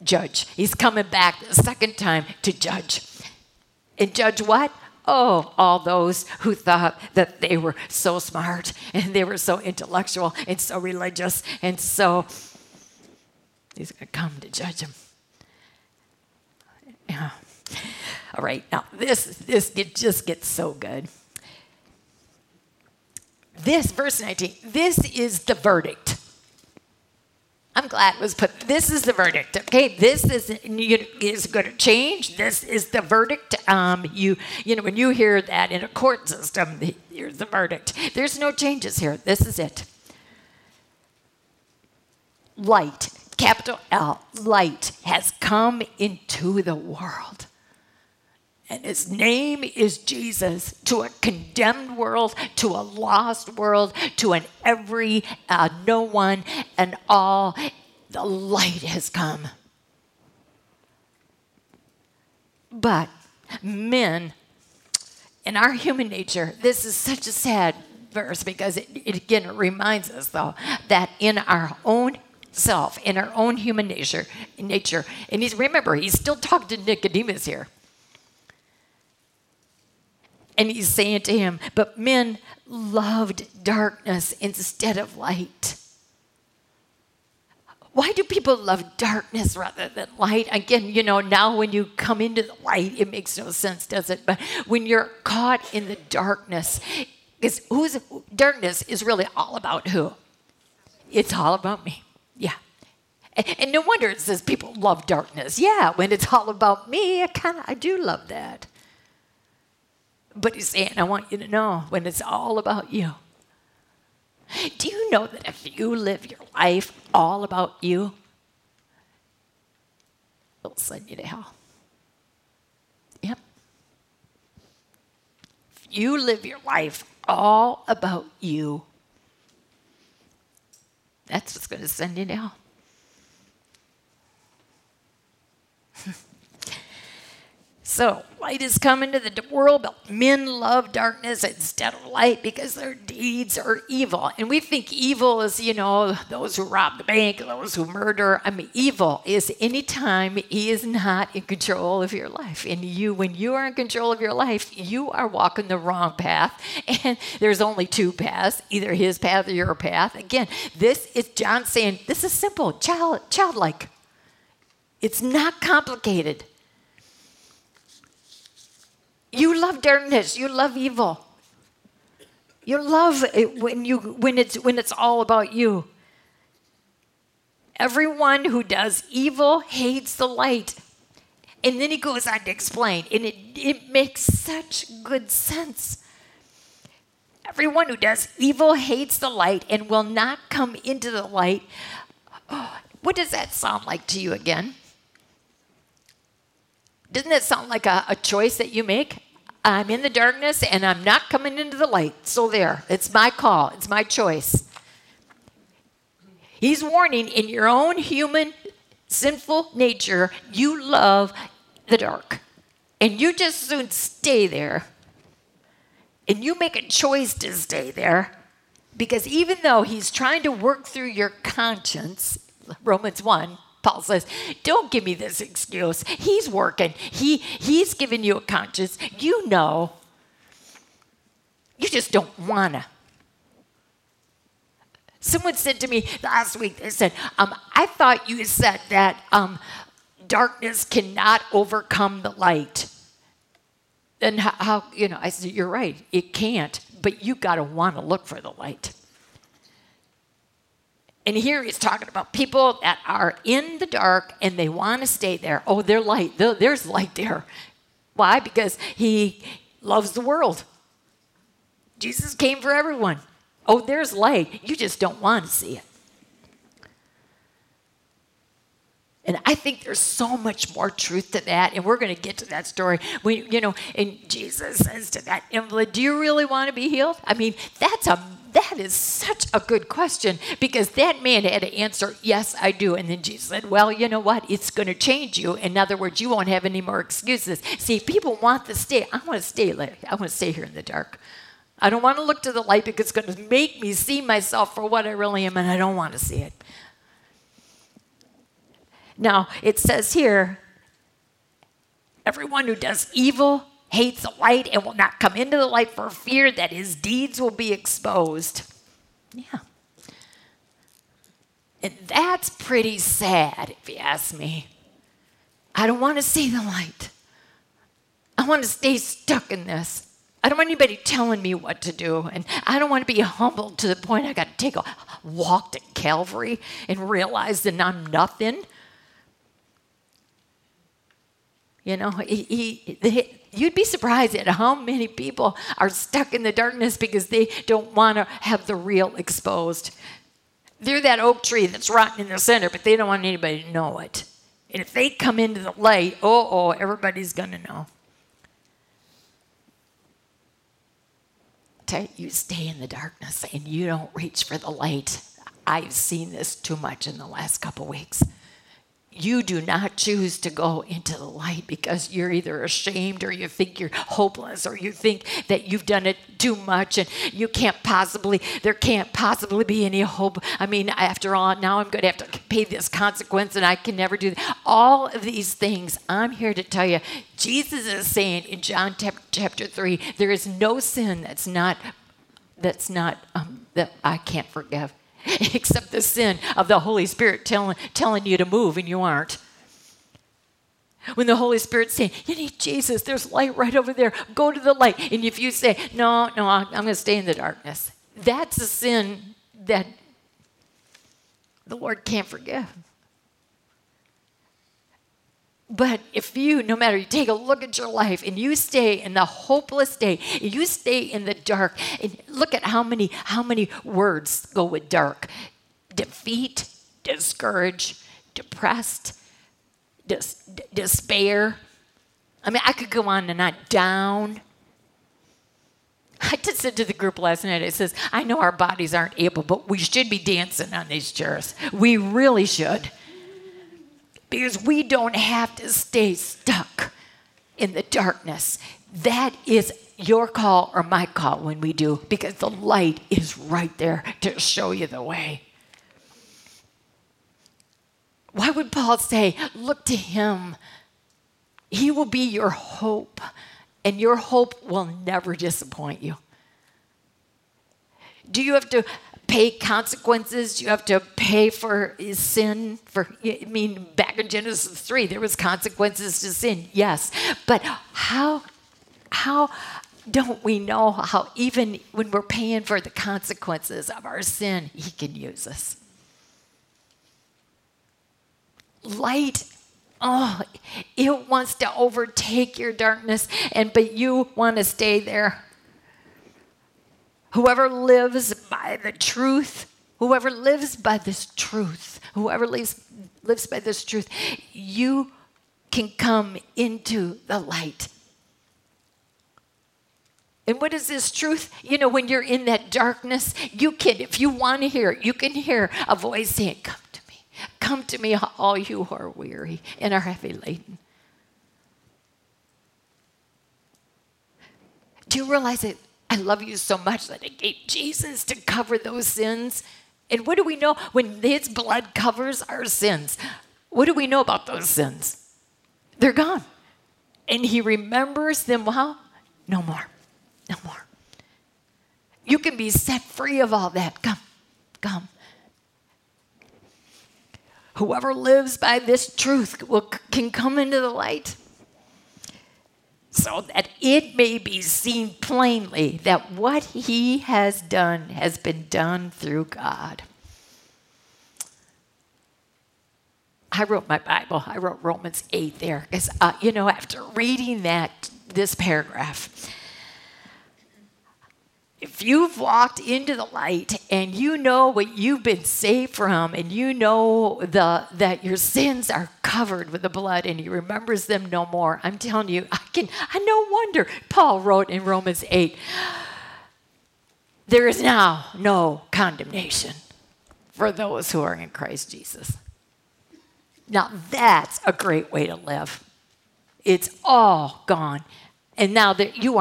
Judge. He's coming back the second time to judge. And judge what? Oh, all those who thought that they were so smart, and they were so intellectual, and so religious, and so he's going to come to judge them. Yeah. All right, now this just gets so good. This, verse 19, this is the verdict. I'm glad it was put, this is the verdict, okay? This is going to change. This is the verdict. When you hear that in a court system, here's the verdict. There's no changes here. This is it. Light, capital L, light has come into the world. And his name is Jesus, to a condemned world, to a lost world, to an every, no one, and all. The light has come. But men, in our human nature, this is such a sad verse because it reminds us, though, that in our own self, in our own human nature, and he's still talking to Nicodemus here. And he's saying to him, but men loved darkness instead of light. Why do people love darkness rather than light? Again, now when you come into the light, it makes no sense, does it? But when you're caught in the darkness, because darkness is really all about who? It's all about me. Yeah. And no wonder it says people love darkness. Yeah, when it's all about me, I do love that. But he's saying, I want you to know when it's all about you. Do you know that if you live your life all about you, it'll send you to hell? Yep. If you live your life all about you, that's what's going to send you to hell. So, light has come into the world, but men love darkness instead of light because their deeds are evil. And we think evil is, those who rob the bank, those who murder. Evil is any time he is not in control of your life. And when you are in control of your life, you are walking the wrong path. And there's only two paths, either his path or your path. Again, this is John saying, this is simple, childlike. It's not complicated. You love darkness. You love evil. You love it when it's all about you. Everyone who does evil hates the light. And then he goes on to explain, and it makes such good sense. Everyone who does evil hates the light and will not come into the light. Oh, what does that sound like to you again? Doesn't that sound like a choice that you make? I'm in the darkness and I'm not coming into the light. So there, it's my call. It's my choice. He's warning, in your own human sinful nature, you love the dark. And you just soon stay there. And you make a choice to stay there. Because even though he's trying to work through your conscience, Romans 1, Paul says, don't give me this excuse. He's working. He's giving you a conscience. You know. You just don't want to. Someone said to me last week, they said, I thought you said that darkness cannot overcome the light. And how, I said, you're right. It can't. But you got to want to look for the light. And here he's talking about people that are in the dark and they want to stay there. Oh, there's light. There's light there. Why? Because he loves the world. Jesus came for everyone. Oh, there's light. You just don't want to see it. And I think there's so much more truth to that, and we're going to get to that story. And Jesus says to that invalid, "Do you really want to be healed?" That is such a good question, because that man had to answer, yes, I do. And then Jesus said, well, you know what? It's going to change you. In other words, you won't have any more excuses. See, people want to stay. I want to stay late. I want to stay here in the dark. I don't want to look to the light because it's going to make me see myself for what I really am, and I don't want to see it. Now, it says here, everyone who does evil hates the light and will not come into the light for fear that his deeds will be exposed. Yeah. And that's pretty sad, if you ask me. I don't want to see the light. I want to stay stuck in this. I don't want anybody telling me what to do. And I don't want to be humbled to the point I got to take a walk to Calvary and realize that I'm nothing. You'd be surprised at how many people are stuck in the darkness because they don't want to have the real exposed. They're that oak tree that's rotten in the center, but they don't want anybody to know it. And if they come into the light, everybody's going to know. You stay in the darkness and you don't reach for the light. I've seen this too much in the last couple weeks. You do not choose to go into the light because you're either ashamed or you think you're hopeless or you think that you've done it too much and there can't possibly be any hope. After all, now I'm going to have to pay this consequence and I can never do that. All of these things, I'm here to tell you, Jesus is saying in John chapter 3, there is no sin that I can't forgive. Except the sin of the Holy Spirit telling you to move and you aren't. When the Holy Spirit's saying, you need Jesus, there's light right over there, go to the light. And if you say, no, I'm going to stay in the darkness, that's a sin that the Lord can't forgive. But if you, no matter, you take a look at your life and you stay in the hopeless state, you stay in the dark, and look at How many words go with dark? Defeat, discourage, depressed, despair. I mean, I could go on and on. Down. I just said to the group last night, it says, I know our bodies aren't able, but we should be dancing on these chairs. We really should. Because we don't have to stay stuck in the darkness. That is your call or my call when we do, because the light is right there to show you the way. Why would Paul say, look to him? He will be your hope, and your hope will never disappoint you. Do you have to pay consequences? Do you have to pay for sin? Back in Genesis 3, there was consequences to sin, yes. But how don't we know how even when we're paying for the consequences of our sin, he can use us? Light, it wants to overtake your darkness, but you want to stay there. Whoever lives by the truth, whoever lives by this truth, you can come into the light. And what is this truth? You know, when you're in that darkness, you can, if you want to hear it, you can hear a voice saying, come to me, all you who are weary and are heavy laden. Do you realize that I love you so much that I gave Jesus to cover those sins? And what do we know when his blood covers our sins? What do we know about those sins? They're gone. And he remembers them, no more. No more. You can be set free of all that. Come. Whoever lives by this truth can come into the light, so that it may be seen plainly that what he has done has been done through God. I wrote my Bible. I wrote Romans 8 there because, after reading this paragraph, if you've walked into the light and you know what you've been saved from, and you know that your sins are covered with the blood and he remembers them no more, I'm telling you, I no wonder Paul wrote in Romans 8, there is now no condemnation for those who are in Christ Jesus. Now that's a great way to live. It's all gone. And now that you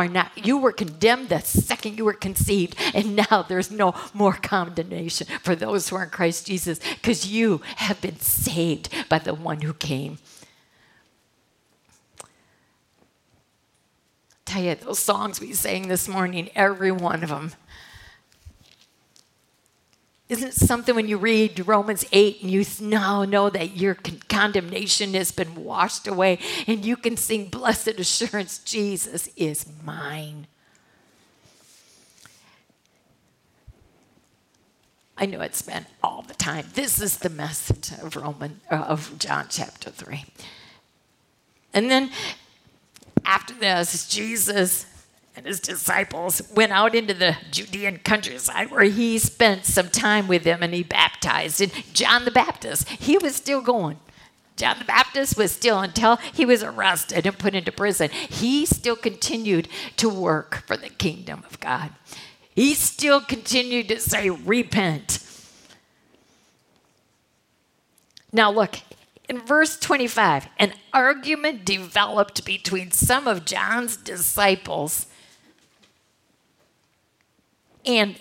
were condemned the second you were conceived, and now there's no more condemnation for those who are in Christ Jesus, because you have been saved by the one who came. I tell you, those songs we sang this morning, every one of them. Isn't it something when you read Romans 8 and you now know that your condemnation has been washed away, and you can sing blessed assurance, Jesus is mine. I know it's been all the time. This is the message of John chapter 3. And then after this, Jesus and his disciples went out into the Judean countryside, where he spent some time with them, and he baptized. And John the Baptist, he was still going. John the Baptist was still, until he was arrested and put into prison. He still continued to work for the kingdom of God. He still continued to say, repent. Now look, in verse 25, an argument developed between some of John's disciples. And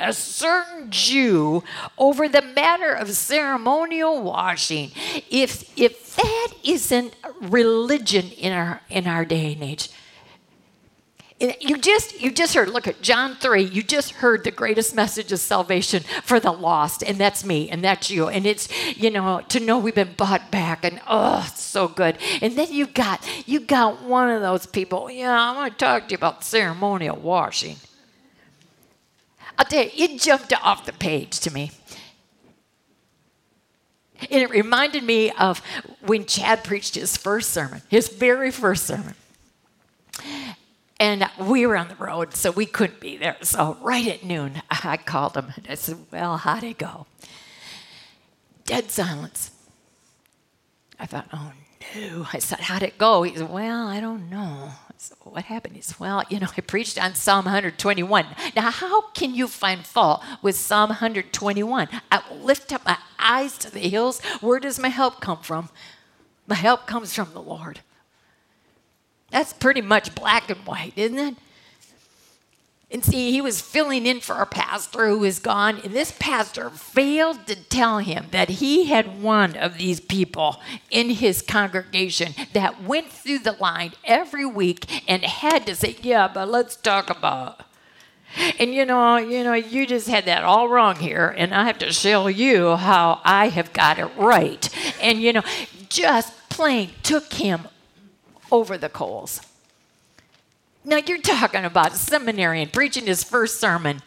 a certain Jew over the matter of ceremonial washing. If that isn't religion in our day and age. You just heard, look at John 3, you just heard the greatest message of salvation for the lost, and that's me, and that's you, and it's, to know we've been bought back, and it's so good. And then you got one of those people, I want to talk to you about ceremonial washing. I'll tell you, it jumped off the page to me. And it reminded me of when Chad preached his very first sermon. And we were on the road, so we couldn't be there. So right at noon, I called him, and I said, well, how'd it go? Dead silence. I thought, oh, no. I said, how'd it go? He said, well, I don't know. I said, what happened? He said, well, I preached on Psalm 121. Now, how can you find fault with Psalm 121? I will lift up my eyes to the hills. Where does my help come from? My help comes from the Lord. That's pretty much black and white, isn't it? And see, he was filling in for a pastor who was gone, and this pastor failed to tell him that he had one of these people in his congregation that went through the line every week and had to say, yeah, but let's talk about it. And you just had that all wrong here, and I have to show you how I have got it right. And, just plain took him over the coals. Now, you're talking about a seminarian preaching his first sermon.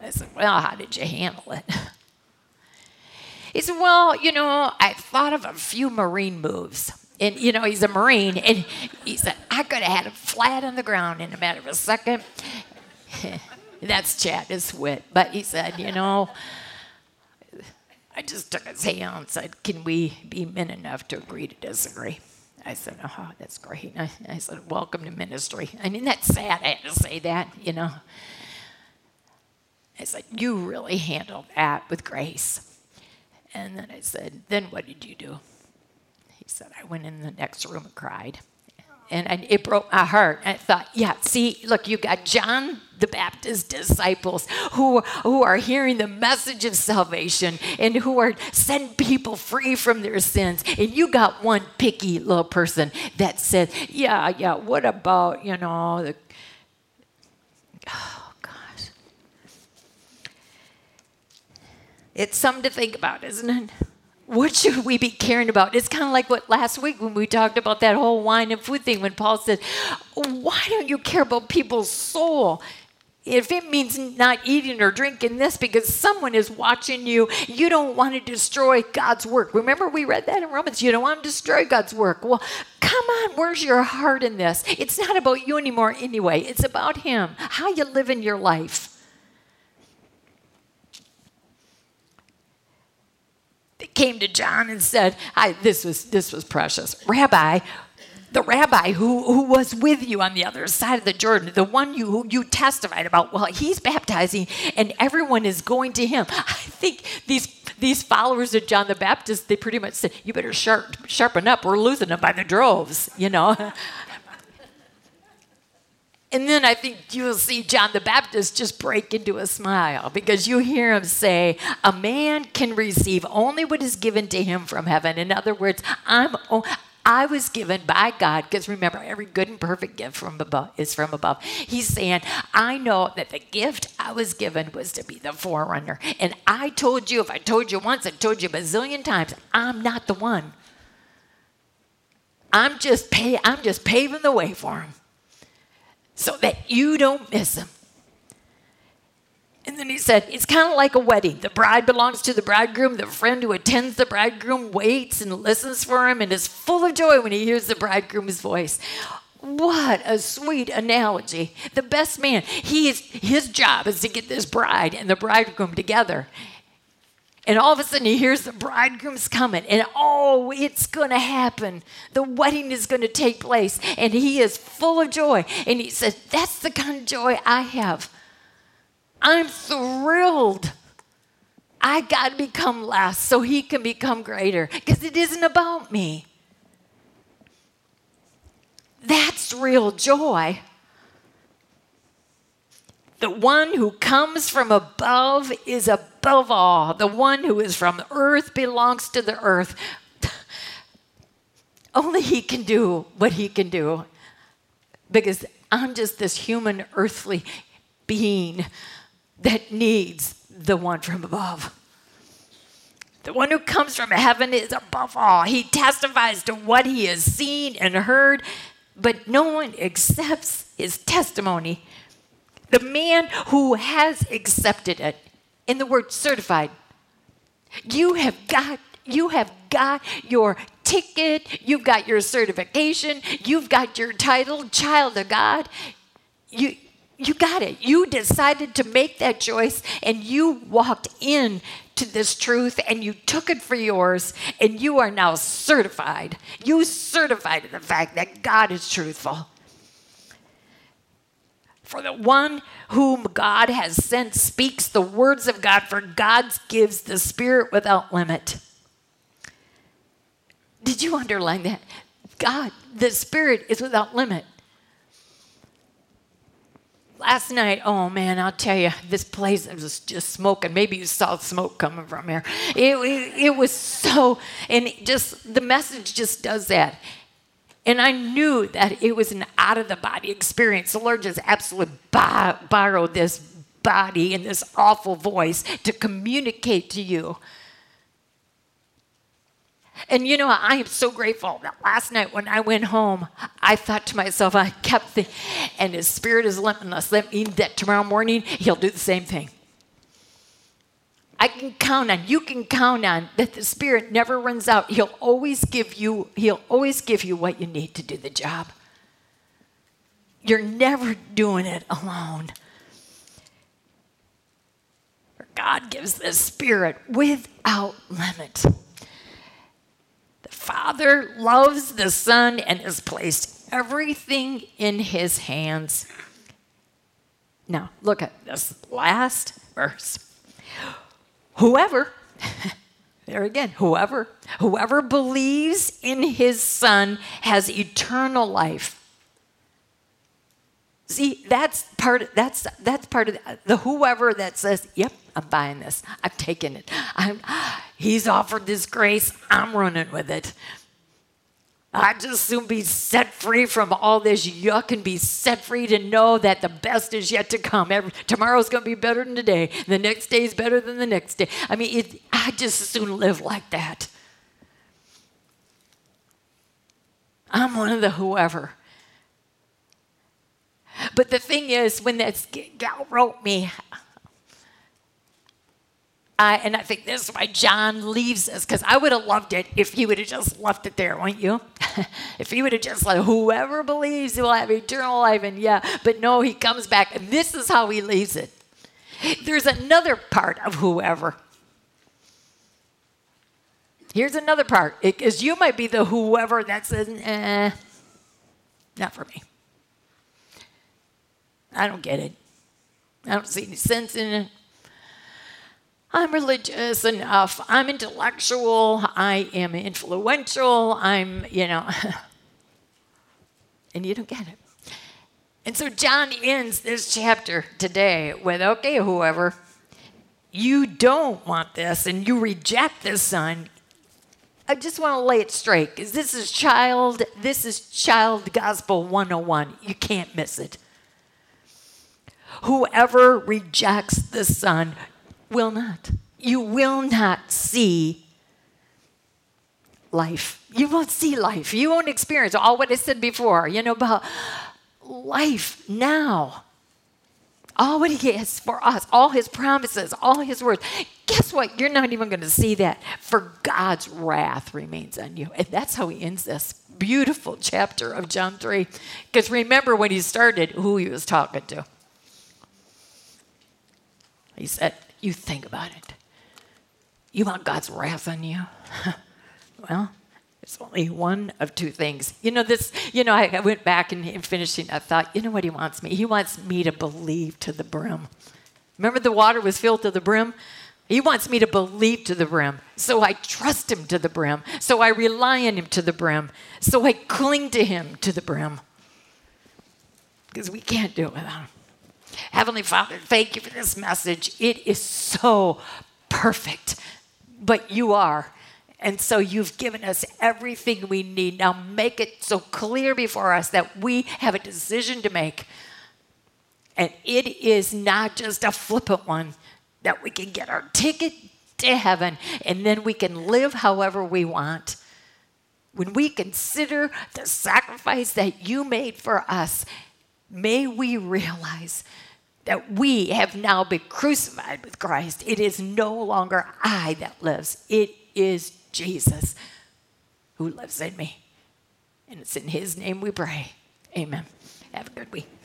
I said, well, how did you handle it? He said, well, I thought of a few Marine moves. And, he's a Marine. And he said, I could have had him flat on the ground in a matter of a second. That's Chad, his wit. But he said, I just took his hand and said, can we be men enough to agree to disagree? I said, oh, that's great. I said, welcome to ministry. I mean, that's sad I had to say that, I said, you really handled that with grace. And then I said, then what did you do? He said, I went in the next room and cried. And it broke my heart. I thought, yeah, see, look, you got John the Baptist disciples who are hearing the message of salvation and who are setting people free from their sins. And you got one picky little person that said, yeah, what about, oh, gosh. It's something to think about, isn't it? What should we be caring about? It's kind of like what last week when we talked about that whole wine and food thing when Paul said, why don't you care about people's soul? If it means not eating or drinking this because someone is watching you, you don't want to destroy God's work. Remember we read that in Romans. You don't want to destroy God's work. Well, come on, where's your heart in this? It's not about you anymore anyway. It's about him, how you live in your life. Came to John and said, this was precious. Rabbi, the rabbi who was with you on the other side of the Jordan, the one who you testified about, well, he's baptizing and everyone is going to him. I think these followers of John the Baptist, they pretty much said, you better sharpen up. We're losing them by the droves, And then I think you'll see John the Baptist just break into a smile because you hear him say, a man can receive only what is given to him from heaven. In other words, I was given by God, because remember, every good and perfect gift from above is from above. He's saying, I know that the gift I was given was to be the forerunner. And I told you, if I told you once, I told you a bazillion times, I'm not the one. I'm just paving the way for him, so that you don't miss him. And then he said, it's kind of like a wedding. The bride belongs to the bridegroom. The friend who attends the bridegroom waits and listens for him and is full of joy when he hears the bridegroom's voice. What a sweet analogy. The best man, his job is to get this bride and the bridegroom together. And all of a sudden, he hears the bridegroom's coming. And, oh, it's going to happen. The wedding is going to take place. And he is full of joy. And he says, that's the kind of joy I have. I'm thrilled. I got to become last so he can become greater. Because it isn't about me. That's real joy. The one who comes from above is above all. The one who is from the earth belongs to the earth. Only he can do what he can do, because I'm just this human earthly being that needs the one from above. The one who comes from heaven is above all. He testifies to what he has seen and heard, but no one accepts his testimony. The man who has accepted it, in the word certified, you have got your ticket, you've got your certification, you've got your title, child of God. You got it. You decided to make that choice, and you walked in to this truth, and you took it for yours, and you are now certified. You certified the fact that God is truthful. For the one whom God has sent speaks the words of God, for God gives the Spirit without limit. Did you underline that? God, the Spirit is without limit. Last night, oh man, I'll tell you, this place was just smoking. Maybe you saw smoke coming from here. It was so, and the message just does that. And I knew that it was an out-of-the-body experience. The Lord just absolutely borrowed this body and this awful voice to communicate to you. And you know, I am so grateful that last night when I went home, I thought to myself, I kept thinking, and His Spirit is limitless. That means that tomorrow morning, He'll do the same thing. I can count on, you can count on that the Spirit never runs out. He'll always give you what you need to do the job. You're never doing it alone. For God gives the Spirit without limit. The Father loves the Son and has placed everything in His hands. Now, look at this last verse. Whoever believes in His Son has eternal life. See, that's part of the whoever that says, yep, I'm buying this. I've taken it. He's offered this grace. I'm running with it. I'd just soon be set free from all this yuck and be set free to know that the best is yet to come. Tomorrow's going to be better than today. The next day is better than the next day. I mean, I'd just soon live like that. I'm one of the whoever. But the thing is, when that gal wrote me, and I think this is why John leaves us, because I would have loved it if he would have just left it there, wouldn't you? If he would have just said, whoever believes will have eternal life, and yeah, but no, he comes back, and this is how he leaves it. There's another part of whoever. Here's another part, because you might be the whoever that says, not for me. I don't get it. I don't see any sense in it. I'm religious enough, I'm intellectual, I am influential, and you don't get it. And so John ends this chapter today with, okay, whoever, you don't want this and you reject this Son. I just want to lay it straight, because this is child gospel 101. You can't miss it. Whoever rejects the Son will not. You will not see life. You won't see life. You won't experience all what I said before, about life now. All what He has for us, all His promises, all His words. Guess what? You're not even going to see that, for God's wrath remains on you. And that's how He ends this beautiful chapter of John 3. Because remember when He started, who He was talking to. He said, you think about it. You want God's wrath on you? Well, it's only one of two things. I went back and finishing. I thought, you know what He wants me? He wants me to believe to the brim. Remember the water was filled to the brim? He wants me to believe to the brim. So I trust Him to the brim. So I rely on Him to the brim. So I cling to Him to the brim. Because we can't do it without Him. Heavenly Father, thank You for this message. It is so perfect, but You are. And so You've given us everything we need. Now make it so clear before us that we have a decision to make. And it is not just a flippant one, that we can get our ticket to heaven and then we can live however we want. When we consider the sacrifice that You made for us, may we realize that we have now been crucified with Christ. It is no longer I that lives. It is Jesus who lives in me. And it's in his name we pray. Amen. Have a good week.